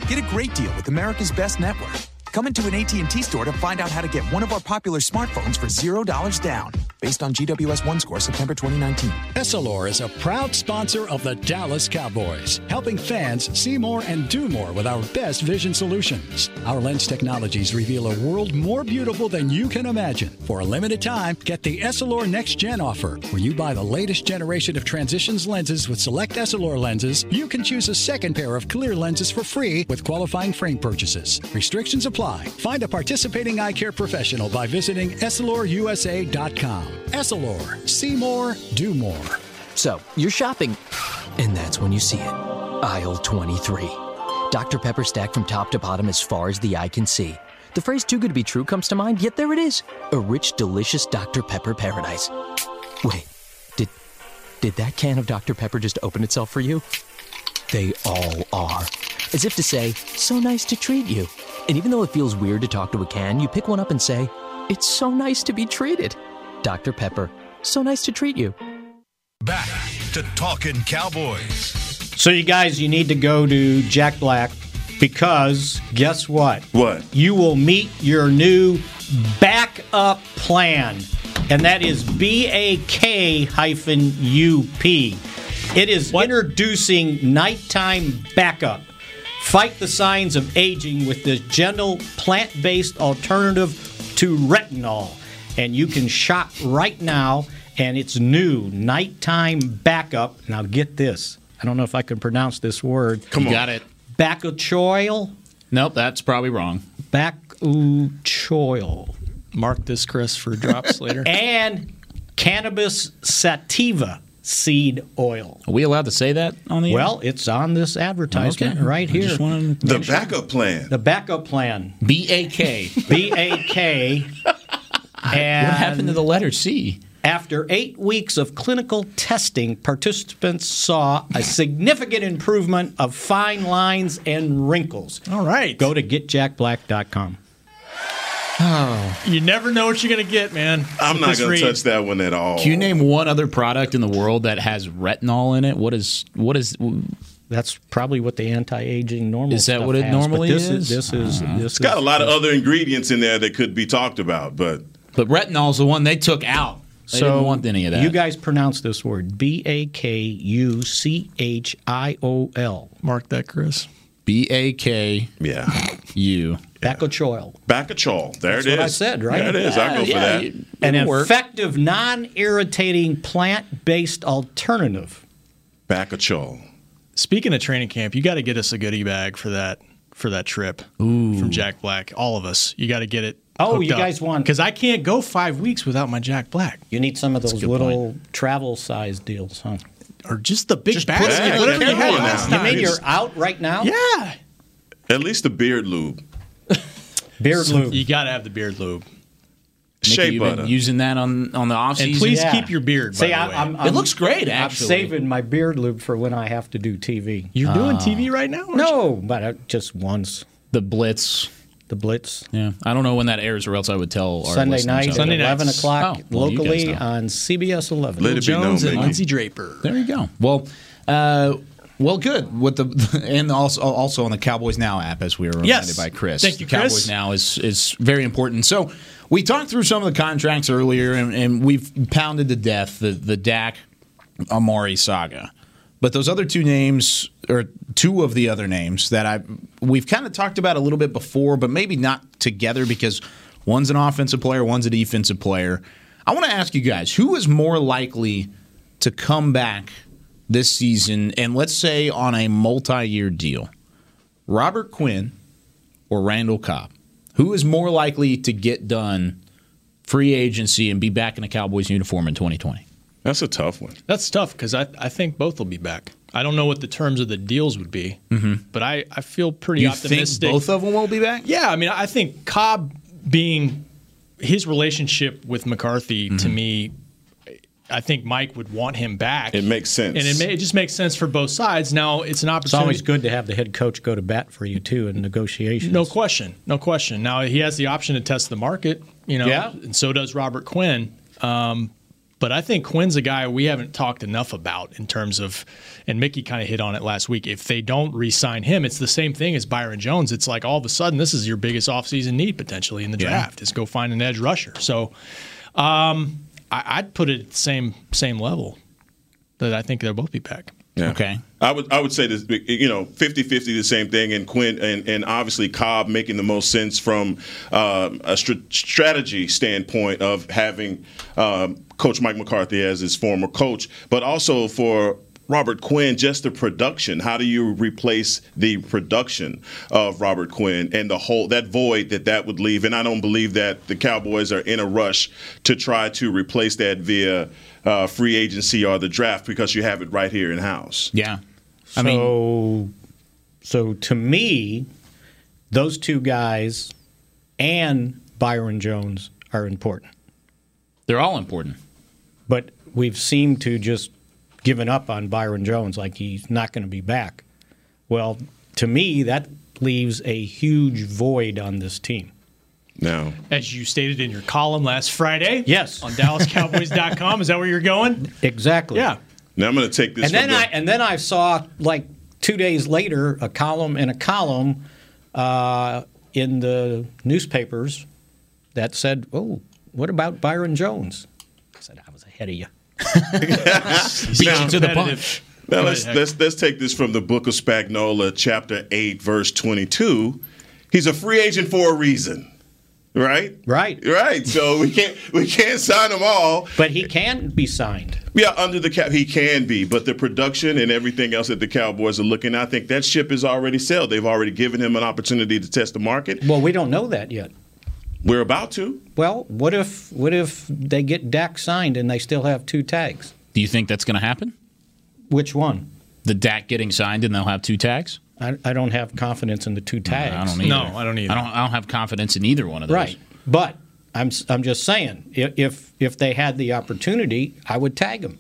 Get a great deal with America's Best Network. Come into an A T and T store to find out how to get one of our popular smartphones for zero dollars down. Based on G W S one score, September twenty nineteen. Essilor is a proud sponsor of the Dallas Cowboys, helping fans see more and do more with our best vision solutions. Our lens technologies reveal a world more beautiful than you can imagine. For a limited time, get the Essilor Next Gen offer, where you buy the latest generation of Transitions lenses with select Essilor lenses. You can choose a second pair of clear lenses for free with qualifying frame purchases. Restrictions apply. Find a participating eye care professional by visiting Essilor U S A dot com. Essilor. See more, do more. So, you're shopping, and that's when you see it. Aisle twenty-three. Doctor Pepper stacked from top to bottom as far as the eye can see. The phrase too good to be true comes to mind, yet there it is. A rich, delicious Doctor Pepper paradise. Wait, did, did that can of Doctor Pepper just open itself for you? They all are. As if to say, so nice to treat you. And even though it feels weird to talk to a can, you pick one up and say, it's so nice to be treated. Doctor Pepper, so nice to treat you. Back to Talkin' Cowboys. So you guys, you need to go to Jack Black because guess what? What? You will meet your new backup plan, and that is B A K hyphen U P. It is what? Introducing nighttime backup. Fight the signs of aging with this gentle, plant-based alternative to retinol. And you can shop right now, and it's new, nighttime backup. Now get this. I don't know if I can pronounce this word. Come you on. Got it. Bakuchiol? Nope, that's probably wrong. Bakuchiol. Mark this, Chris, for drops later. And cannabis sativa. Seed oil. Are we allowed to say that on the air? Well, it's on this advertisement okay. right here. The backup plan. The backup plan. B A K. B A K. And what happened to the letter C? After eight weeks of clinical testing, participants saw a significant improvement of fine lines and wrinkles. All right. Go to get jack black dot com. Oh. You never know what you're going to get, man. I'm not going to touch that one at all. Can you name one other product in the world that has retinol in it? What is what is? That's probably what the anti-aging normal is. That stuff what it has, normally this is? Is, this is uh, this it's is, got a lot of other ingredients in there that could be talked about, but but retinol's the one they took out. They so didn't want any of that. You guys pronounce this word B A K U C H I O L. Mark that, Chris. B A K U. Yeah. Bacochol. Bacochol. There That's it is. That's what I said, right? There it is. Uh, I'll go yeah, for that. It, An effective, non-irritating, plant-based alternative. Bacochol. Speaking of training camp, you got to get us a goodie bag for that for that trip. Ooh. From Jack Black. All of us. You got to get it. Oh, you guys up. Want... Because I can't go five weeks without my Jack Black. You need some of That's those little travel-size deals, huh? Or just the big just basket. Whatever you had last time. You mean you're out right now? Yeah. At least the beard lube. Beard so lube. You got to have the beard lube. Mickey, Shea butter. Been using that on, on the off season. And please yeah. keep your beard. By See, the I, way. I'm, I'm, it looks great. Actually, I'm saving my beard lube for when I have to do T V. You're uh, doing T V right now? No, you? But I, just once. The Blitz. The Blitz. Yeah, I don't know when that airs, or else I would tell our Sunday night, Sunday night, eleven o'clock oh, well, locally on C B S eleven. Little Jones known, and Lindsey Draper. There you go. Well. Uh, Well, good. With the and also also on the Cowboys Now app, as we were reminded yes. by Chris. Thank you, Chris. Cowboys Now is is very important. So we talked through some of the contracts earlier, and, and we've pounded to death the the Dak Amari saga. But those other two names, or two of the other names that I we've kind of talked about a little bit before, but maybe not together because one's an offensive player, one's a defensive player. I want to ask you guys, who is more likely to come back this season, and let's say on a multi-year deal, Robert Quinn or Randall Cobb? Who is more likely to get done free agency and be back in a Cowboys uniform in twenty twenty? That's a tough one. That's tough because I, I think both will be back. I don't know what the terms of the deals would be, mm-hmm. but I, I feel pretty you optimistic. You think both of them will be back? Yeah, I mean, I think Cobb being his relationship with McCarthy, mm-hmm. to me, I think Mike would want him back. It makes sense. And it, may, it just makes sense for both sides. Now, it's an opportunity. It's always good to have the head coach go to bat for you, too, in negotiations. No question. No question. Now, he has the option to test the market, you know, yeah. and so does Robert Quinn. Um, but I think Quinn's a guy we haven't talked enough about in terms of, and Mickey kind of hit on it last week, if they don't re-sign him, it's the same thing as Byron Jones. It's like all of a sudden this is your biggest offseason need potentially in the yeah. draft is go find an edge rusher. So, um I'd put it at the same same level that I think they'll both be back. Yeah. Okay. I would I would say this, you know, fifty-fifty the same thing, and Quinn and, and obviously Cobb making the most sense from um, a st- strategy standpoint of having um, Coach Mike McCarthy as his former coach, but also for Robert Quinn, just the production. How do you replace the production of Robert Quinn and the whole that void that that would leave? And I don't believe that the Cowboys are in a rush to try to replace that via uh, free agency or the draft because you have it right here in house. Yeah, I so, mean, so to me, those two guys and Byron Jones are important. They're all important, but we've seemed to just. Given up on Byron Jones, like he's not going to be back. Well, to me, that leaves a huge void on this team. No. As you stated in your column last Friday. Yes. On Dallas Cowboys dot com. Is that where you're going? Exactly. Yeah. Now I'm going to take this. And then the- I and then I saw like two days later a column in a column uh, in the newspapers that said, "Oh, what about Byron Jones?" I said, "I was ahead of you." Beat now, you to the punch. Now let's, let's, let's take this from the book of Spagnola, chapter eight, verse twenty-two. He's a free agent for a reason, right? Right, right. So we can't we can't sign them all, but he can be signed. Yeah, under the cap, he can be. But the production and everything else that the Cowboys are looking, I think that ship is already sailed. They've already given him an opportunity to test the market. Well, we don't know that yet. We're about to. Well, what if what if they get Dak signed and they still have two tags? Do you think that's going to happen? Which one? The Dak getting signed and they'll have two tags? I, I don't have confidence in the two tags. No, I don't either. No, I don't either. I don't, I don't have confidence in either one of those. Right, but I'm I'm just saying, if if they had the opportunity, I would tag them.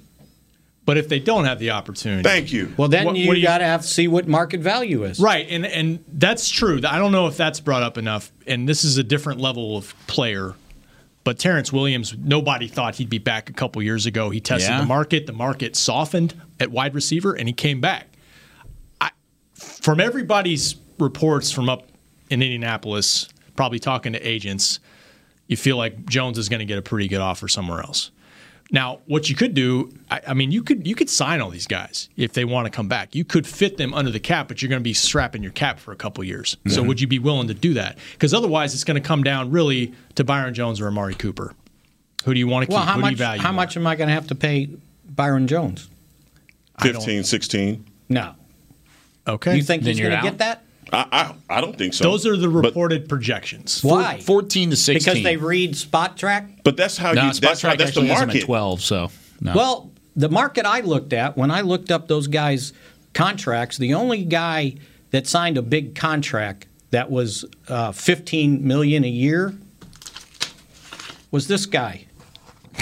But if they don't have the opportunity, thank you. Well, then what, you, what you got to have to see what market value is, right? And and that's true. I don't know if that's brought up enough. And this is a different level of player. But Terrence Williams, nobody thought he'd be back a couple years ago. He tested yeah. the market. The market softened at wide receiver, and he came back. I, from everybody's reports from up in Indianapolis, probably talking to agents, you feel like Jones is going to get a pretty good offer somewhere else. Now, what you could do, I, I mean, you could you could sign all these guys if they want to come back. You could fit them under the cap, but you're going to be strapping your cap for a couple years. Mm-hmm. So would you be willing to do that? Because otherwise, it's going to come down really to Byron Jones or Amari Cooper. Who do you want to well, keep? How Who much, do you value? How more? much am I going to have to pay Byron Jones? fifteen, sixteen No. Okay. You think then he's going to get that? I, I I don't think so. Those are the reported but projections. Why? fourteen to sixteen Because they read SpotTrack? But that's how no, you that's how that's the market. twelve so. No. Well, the market I looked at when I looked up those guys' contracts, the only guy that signed a big contract that was uh, fifteen million dollars a year was this guy.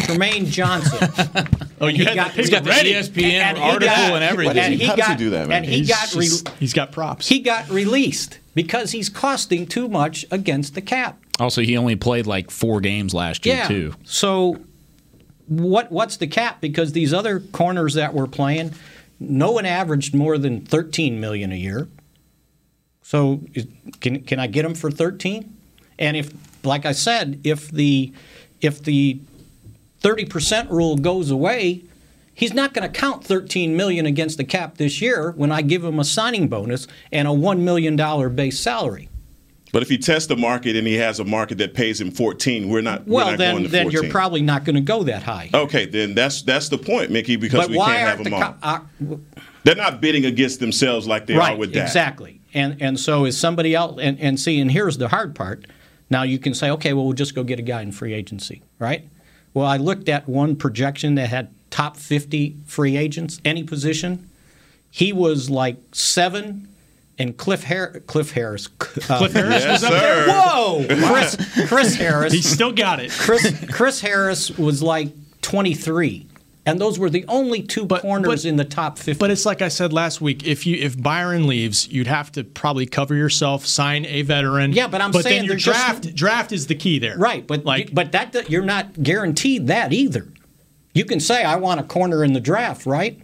Tremaine Johnson. oh, you he got, he's got the E S P N and, and article got, and everything. And he How got, does he do that, man? And he he's, got re- just, he's got props. He got released because he's costing too much against the cap. Also, he only played like four games last year, yeah. too. So what? what's the cap? Because these other corners that were playing, no one averaged more than thirteen million dollars a year. So can can I get him for thirteen? And if, like I said, if the if the thirty percent rule goes away, he's not going to count thirteen million dollars against the cap this year when I give him a signing bonus and a one million dollars base salary. But if he tests the market and he has a market that pays him fourteen, we're not, well, we're not then, going to fourteen. Well, then you're probably not going to go that high. Okay, then that's that's the point, Mickey, because but we can't have them the all. Co- I, They're not bidding against themselves like they right, are with that. Exactly. And and so is somebody else, and, and see, and here's the hard part. Now you can say, okay, well, we'll just go get a guy in free agency, right? Well, I looked at one projection that had top fifty free agents, any position. He was like seven, and Cliff, Har- Cliff Harris. Uh, Cliff Harris yes, was up sir. there? Whoa! Chris, Chris Harris. He still got it. Chris, Chris Harris was like twenty-three, and those were the only two but, corners but, in the top fifty. But it's like I said last week, if you if Byron leaves, you'd have to probably cover yourself, sign a veteran. Yeah, but I'm but saying then your draft just, draft is the key there. Right, but like, but that you're not guaranteed that either. You can say I want a corner in the draft, right?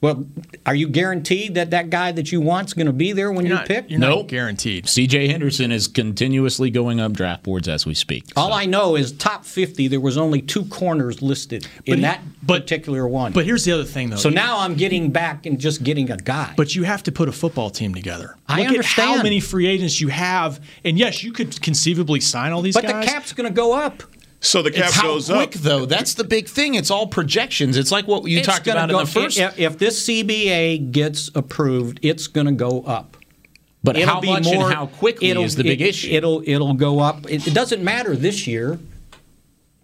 Well, are you guaranteed that that guy that you want's going to be there when you pick? You're nope. not guaranteed. C J Henderson is continuously going up draft boards as we speak. All so. I know is top fifty, there was only two corners listed in but, that but, particular one. But here's the other thing, though. So now I'm getting back and just getting a guy. But you have to put a football team together. I Look understand. Look at how many free agents you have. And, yes, you could conceivably sign all these but guys. But the cap's going to go up. So the cap it's goes how quick, up. though. That's the big thing. It's all projections. It's like what you it's talked about in the first. If, if this C B A gets approved, it's going to go up. But it'll how much more, and how quickly is the big it, issue? It'll it'll go up. It, it doesn't matter this year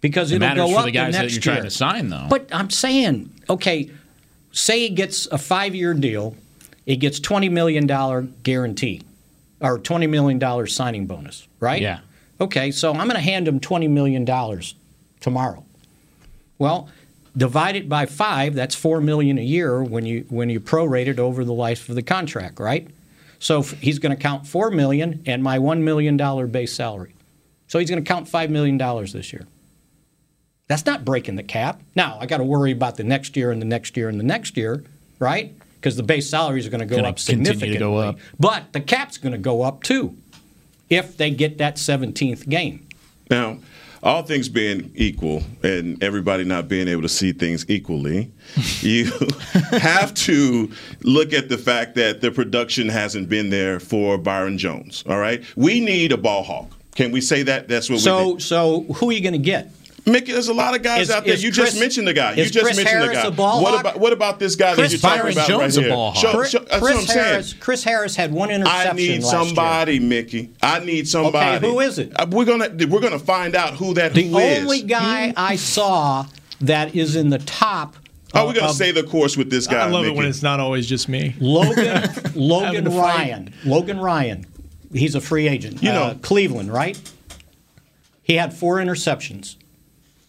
because it'll it go up the next year. Matters for the guys the that you're trying year. to sign, though. But I'm saying, okay, say it gets a five-year deal, it gets twenty million dollars guarantee or twenty million dollars signing bonus, right? Yeah. Okay, so I'm going to hand him twenty million dollars tomorrow. Well, divide it by five, that's four million dollars a year when you when you prorate it over the life of the contract, right? So f- he's going to count four million dollars and my one million dollars base salary. So he's going to count five million dollars this year. That's not breaking the cap. Now, I got to worry about the next year and the next year and the next year, right? Because the base salaries are going to go up significantly. To go up. But the cap's going to go up too. If they get that seventeenth game. Now, all things being equal and everybody not being able to see things equally, you have to look at the fact that the production hasn't been there for Byron Jones, all right? We need a ball hawk. Can we say that? That's what so, we need. So who are you going to get? Mickey, there's a lot of guys is, out there. You Chris, just mentioned the guy. You just Chris mentioned Harris the guy. A ball what about what about this guy Chris that you're Byron talking about Jones right here? A ball show, show, that's Chris what I'm Harris. Saying. Chris Harris had one interception. I need last somebody, year. Mickey. I need somebody. Okay, who is it? We're gonna we're gonna find out who that the who is. The only guy I saw that is in the top. Are we going to stay the course with this guy? I love Mickey. It when it's not always just me. Logan Logan Ryan. Logan Ryan. He's a free agent. You know, uh, Cleveland, right? He had four interceptions.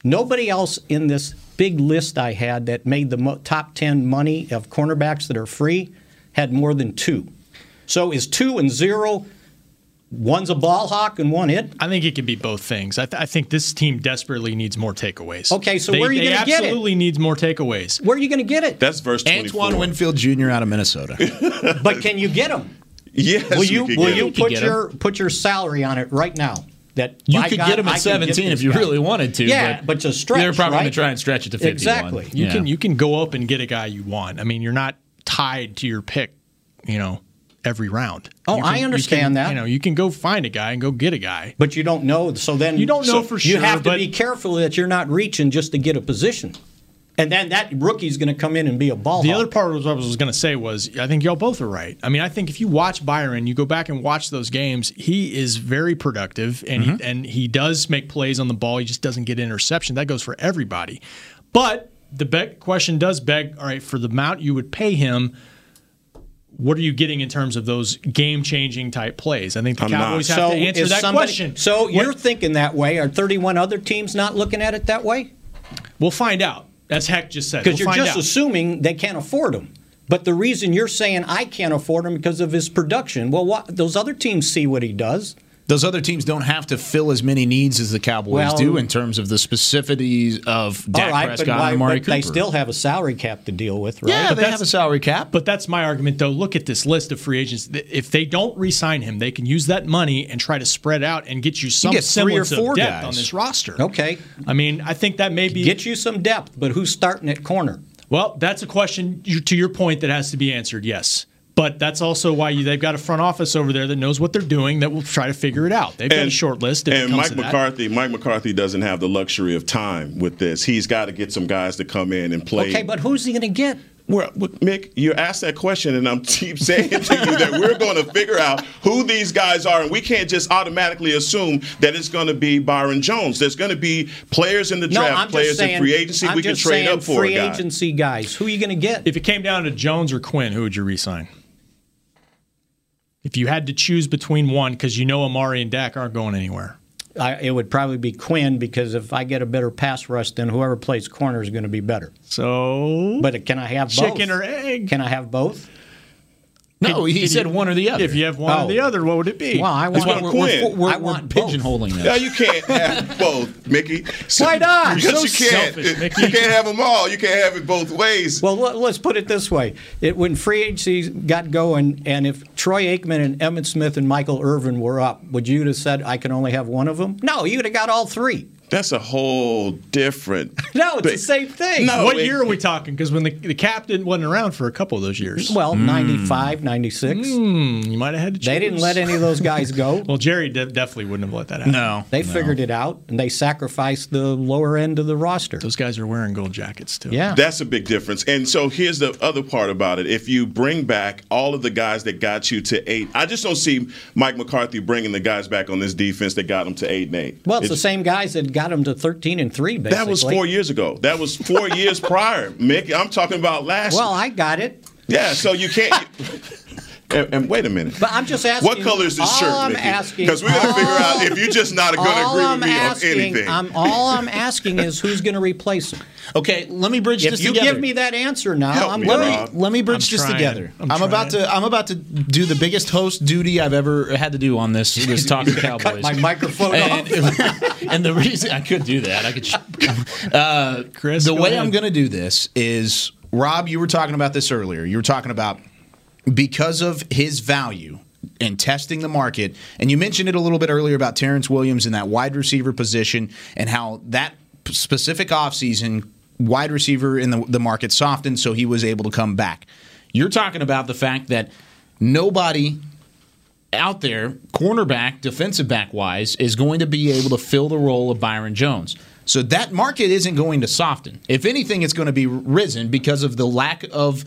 Nobody else in this big list I had that made the mo- top ten money of cornerbacks that are free had more than two. So is two and zero, one's a ball hawk and one it? I think it could be both things. I, th- I think this team desperately needs more takeaways. Okay, so they, where are you going to get it? They absolutely needs more takeaways. Where are you going to get it? That's verse twenty-four. Antoine Winfield Junior out of Minnesota. But can you get him? Yes, will you, you can will get you him. Put you your, put your salary on it right now? that you could God, get them at seventeen if you guy. really wanted to. Yeah, but, but to stretch, they're probably right? going to try and stretch it to fifty-one. Exactly. You yeah. can you can go up and get a guy you want. I mean, you're not tied to your pick, you know, every round. Oh, can, I understand you can, that. You know, you can go find a guy and go get a guy, but you don't know. So then you don't know so for sure. You have to be careful that you're not reaching just to get a position. And then that rookie's going to come in and be a ball. The hawk. Other part of what I was going to say was, I think y'all both are right. I mean, I think if you watch Byron, you go back and watch those games, he is very productive, and mm-hmm. he, and he does make plays on the ball. He just doesn't get interception. That goes for everybody. But the be- question does beg, all right, for the amount you would pay him, what are you getting in terms of those game-changing type plays? I think the I'm Cowboys not. have so to answer that somebody, question. So what? You're thinking that way. Are thirty-one other teams not looking at it that way? We'll find out. That's Heck just said. Because we'll you're just out. assuming they can't afford him. But the reason you're saying I can't afford him because of his production, well, what, those other teams see what he does. Those other teams don't have to fill as many needs as the Cowboys well, do in terms of the specificities of Dak right, Prescott why, and Amari Cooper. They still have a salary cap to deal with, right? Yeah, but they have a salary cap. But that's my argument, though. Look at this list of free agents. If they don't re-sign him, they can use that money and try to spread out and get you some you get semblance of depth guys. on this roster. Okay. I mean, I think that may be... Get you some depth, but who's starting at corner? Well, that's a question, to your point, that has to be answered, yes. But that's also why you, they've got a front office over there that knows what they're doing that will try to figure it out. They've got a short list. If and it comes Mike to McCarthy, that. Mike McCarthy doesn't have the luxury of time with this. He's got to get some guys to come in and play. Okay, but who's he going to get? Well, Mick, you asked that question, and I'm keep saying to you that we're going to figure out who these guys are, and we can't just automatically assume that it's going to be Byron Jones. There's going to be players in the draft, no, I'm players just saying, in free agency. I'm we just can trade up for free a guy. agency guys. Who are you going to get? If it came down to Jones or Quinn, who would you re-sign? If you had to choose between one, because you know Amari and Dak aren't going anywhere. I, it would probably be Quinn, because if I get a better pass rush, then whoever plays corner is going to be better. So, But can I have both? Chicken or egg? Can I have both? No, he said one or the other. If you have one oh. or the other, what would it be? Well, I want we're, Quinn. We're, we're, I want pigeonholing this. No, you can't have both, Mickey. So, why not? Because so you can't. Selfish, Mickey. You can't have them all. You can't have it both ways. Well, let's put it this way: it, when free agency got going, and if Troy Aikman and Emmitt Smith and Michael Irvin were up, would you have said I can only have one of them? No, you would have got all three. That's a whole different... No, it's the same thing. No, what it, year are we talking? Because when the, the captain wasn't around for a couple of those years. Well, mm. ninety-five, ninety-six Mm, you might have had to choose. They didn't let any of those guys go. Well, Jerry de- definitely wouldn't have let that happen. No. They no. figured it out, and they sacrificed the lower end of the roster. Those guys are wearing gold jackets, too. Yeah. That's a big difference. And so here's the other part about it. If you bring back all of the guys that got you to eight, I just don't see Mike McCarthy bringing the guys back on this defense that got them to eight and eight. Well, it's, it's the same guys that got... Got him to thirteen and three. Basically, that was four years ago. That was four years prior, Mick. I'm talking about last. Well, I got it. Yeah. So you can't. and, and wait a minute. But I'm just asking. What color is this shirt, I'm Mickey? Because we're going to figure out if you're just not going to agree I'm with me asking, on anything. I'm, all I'm asking is who's going to replace him. Okay, let me bridge if this together. If you give me that answer now, Help I'm me, let, me, let me bridge I'm this trying. together. I'm, I'm about to I'm about to do the biggest host duty I've ever had to do on this this Talk of Cowboys. Cut my microphone and, off. and the reason I could do that, I could. Uh, Chris, the go way ahead. I'm going to do this is, Rob, you were talking about this earlier. You were talking about because of his value and testing the market, and you mentioned it a little bit earlier about Terrence Williams in that wide receiver position and how that specific offseason wide receiver in the, the market softened, so he was able to come back. You're talking about the fact that nobody out there, cornerback, defensive back-wise, is going to be able to fill the role of Byron Jones. So that market isn't going to soften. If anything, it's going to be risen because of the lack of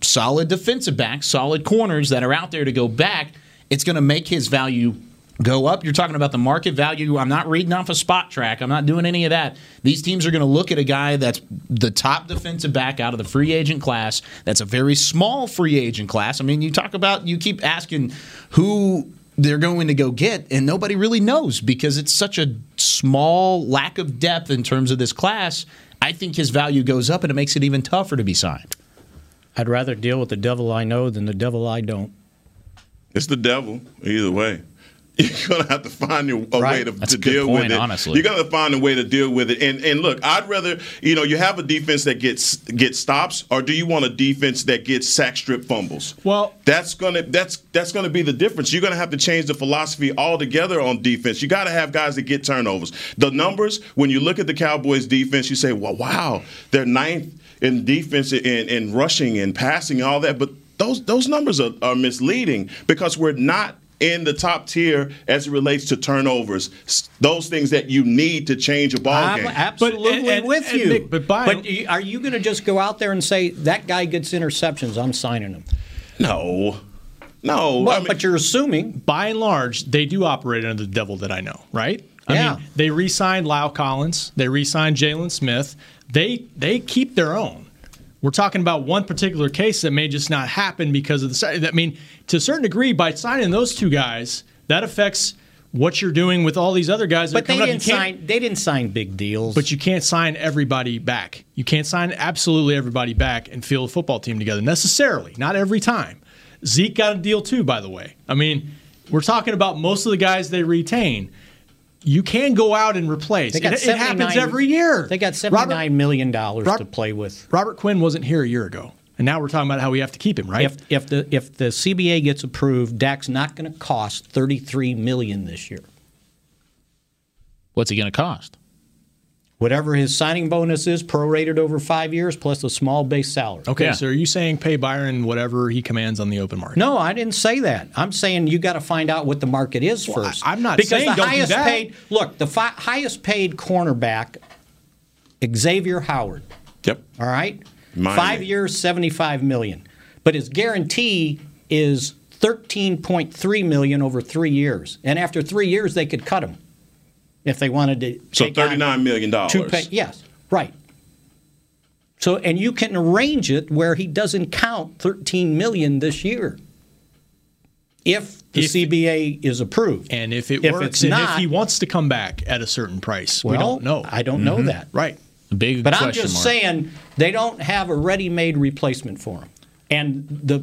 solid defensive backs, solid corners that are out there to go back. It's going to make his value go up. You're talking about the market value. I'm not reading off a SpotTrack. I'm not doing any of that. These teams are going to look at a guy that's the top defensive back out of the free agent class. That's a very small free agent class. I mean, you talk about, you keep asking who they're going to go get, and nobody really knows because it's such a small lack of depth in terms of this class. I think his value goes up, and it makes it even tougher to be signed. I'd rather deal with the devil I know than the devil I don't. It's the devil, either way. You're going to have to find a, a right. way to, to deal point, with it. Honestly. You're going to find a way to deal with it. And and look, I'd rather, you know, you have a defense that gets gets stops, or do you want a defense that gets sack, strip, fumbles? Well, that's going to that's that's going to be the difference. You're going to have to change the philosophy altogether on defense. You got to have guys that get turnovers. The numbers, when you look at the Cowboys defense, you say, well, wow, they're ninth in defense in, in rushing and passing and all that. But those those numbers are, are misleading, because we're not in the top tier as it relates to turnovers, those things that you need to change a ball I'm game. Absolutely and, and, with and you. Nick, but, but are you going to just go out there and say, that guy gets interceptions, I'm signing him? No. No. But, I mean, but you're assuming. By and large, they do operate under the devil that I know, right? I yeah. mean, they re-signed Lyle Collins. They re-signed Jalen Smith. They They keep their own. We're talking about one particular case that may just not happen because of the – I mean, to a certain degree, by signing those two guys, that affects what you're doing with all these other guys. That but are they didn't, sign, they didn't sign big deals. But you can't sign everybody back. You can't sign absolutely everybody back and field a football team together necessarily, not every time. Zeke got a deal too, by the way. I mean, we're talking about most of the guys they retain. You can go out and replace. It, it happens every year. They got seventy-nine million dollars Robert, to play with. Robert Quinn wasn't here a year ago, and now we're talking about how we have to keep him, right? If, if the if the C B A gets approved, Dak's not going to cost thirty-three million dollars this year. What's he going to cost? Whatever his signing bonus is, prorated over five years, plus a small base salary. Okay, yeah. So are you saying pay Byron whatever he commands on the open market? No, I didn't say that. I'm saying you got to find out what the market is well, first. I, I'm not because saying the don't highest do that. Paid, look, the fi- highest paid cornerback, Xavier Howard. Yep. All right? Miami. Five years, seventy-five million dollars. But his guarantee is thirteen point three million dollars over three years. And after three years, they could cut him. If they wanted to, so thirty-nine million dollars. Pay, yes, right. So, and you can arrange it where he doesn't count thirteen million dollars this year, if the if, C B A is approved, and if it if works, it's and not, if he wants to come back at a certain price, well, we don't know. I don't mm-hmm. know that. Right, a big. But I'm just mark. saying they don't have a ready-made replacement for him, and the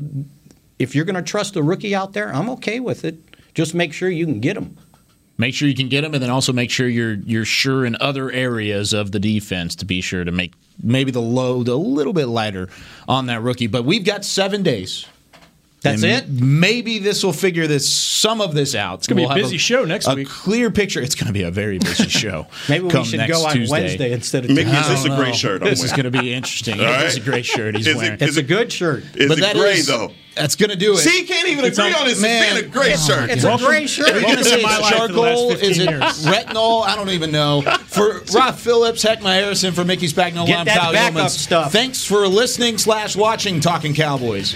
if you're going to trust a rookie out there, I'm okay with it. Just make sure you can get him. Make sure you can get them, and then also make sure you're you're sure in other areas of the defense to be sure to make maybe the load a little bit lighter on that rookie. But we've got seven days. That's and it? Maybe this will figure this some of this out. It's going to we'll be a busy a, show next a week. A clear picture. It's going to be a very busy show. Maybe come we should go on Tuesday. Wednesday instead of Mickey, is this a gray shirt? I'm this wearing. Is going to be interesting. Right. It's a gray shirt he's is wearing. It, it's a good shirt. Is but it that gray, is, though? That's going to do it. See, he can't even it's agree on this being a gray oh shirt. It's Welcome. a gray shirt. Are you going to say it's charcoal? Is it retinol? I don't even know. For Rob Phillips, Hekma Harrison, for Mickey Spagnola, I'm Kyle Yeomans. Thanks for listening slash watching Talking Cowboys.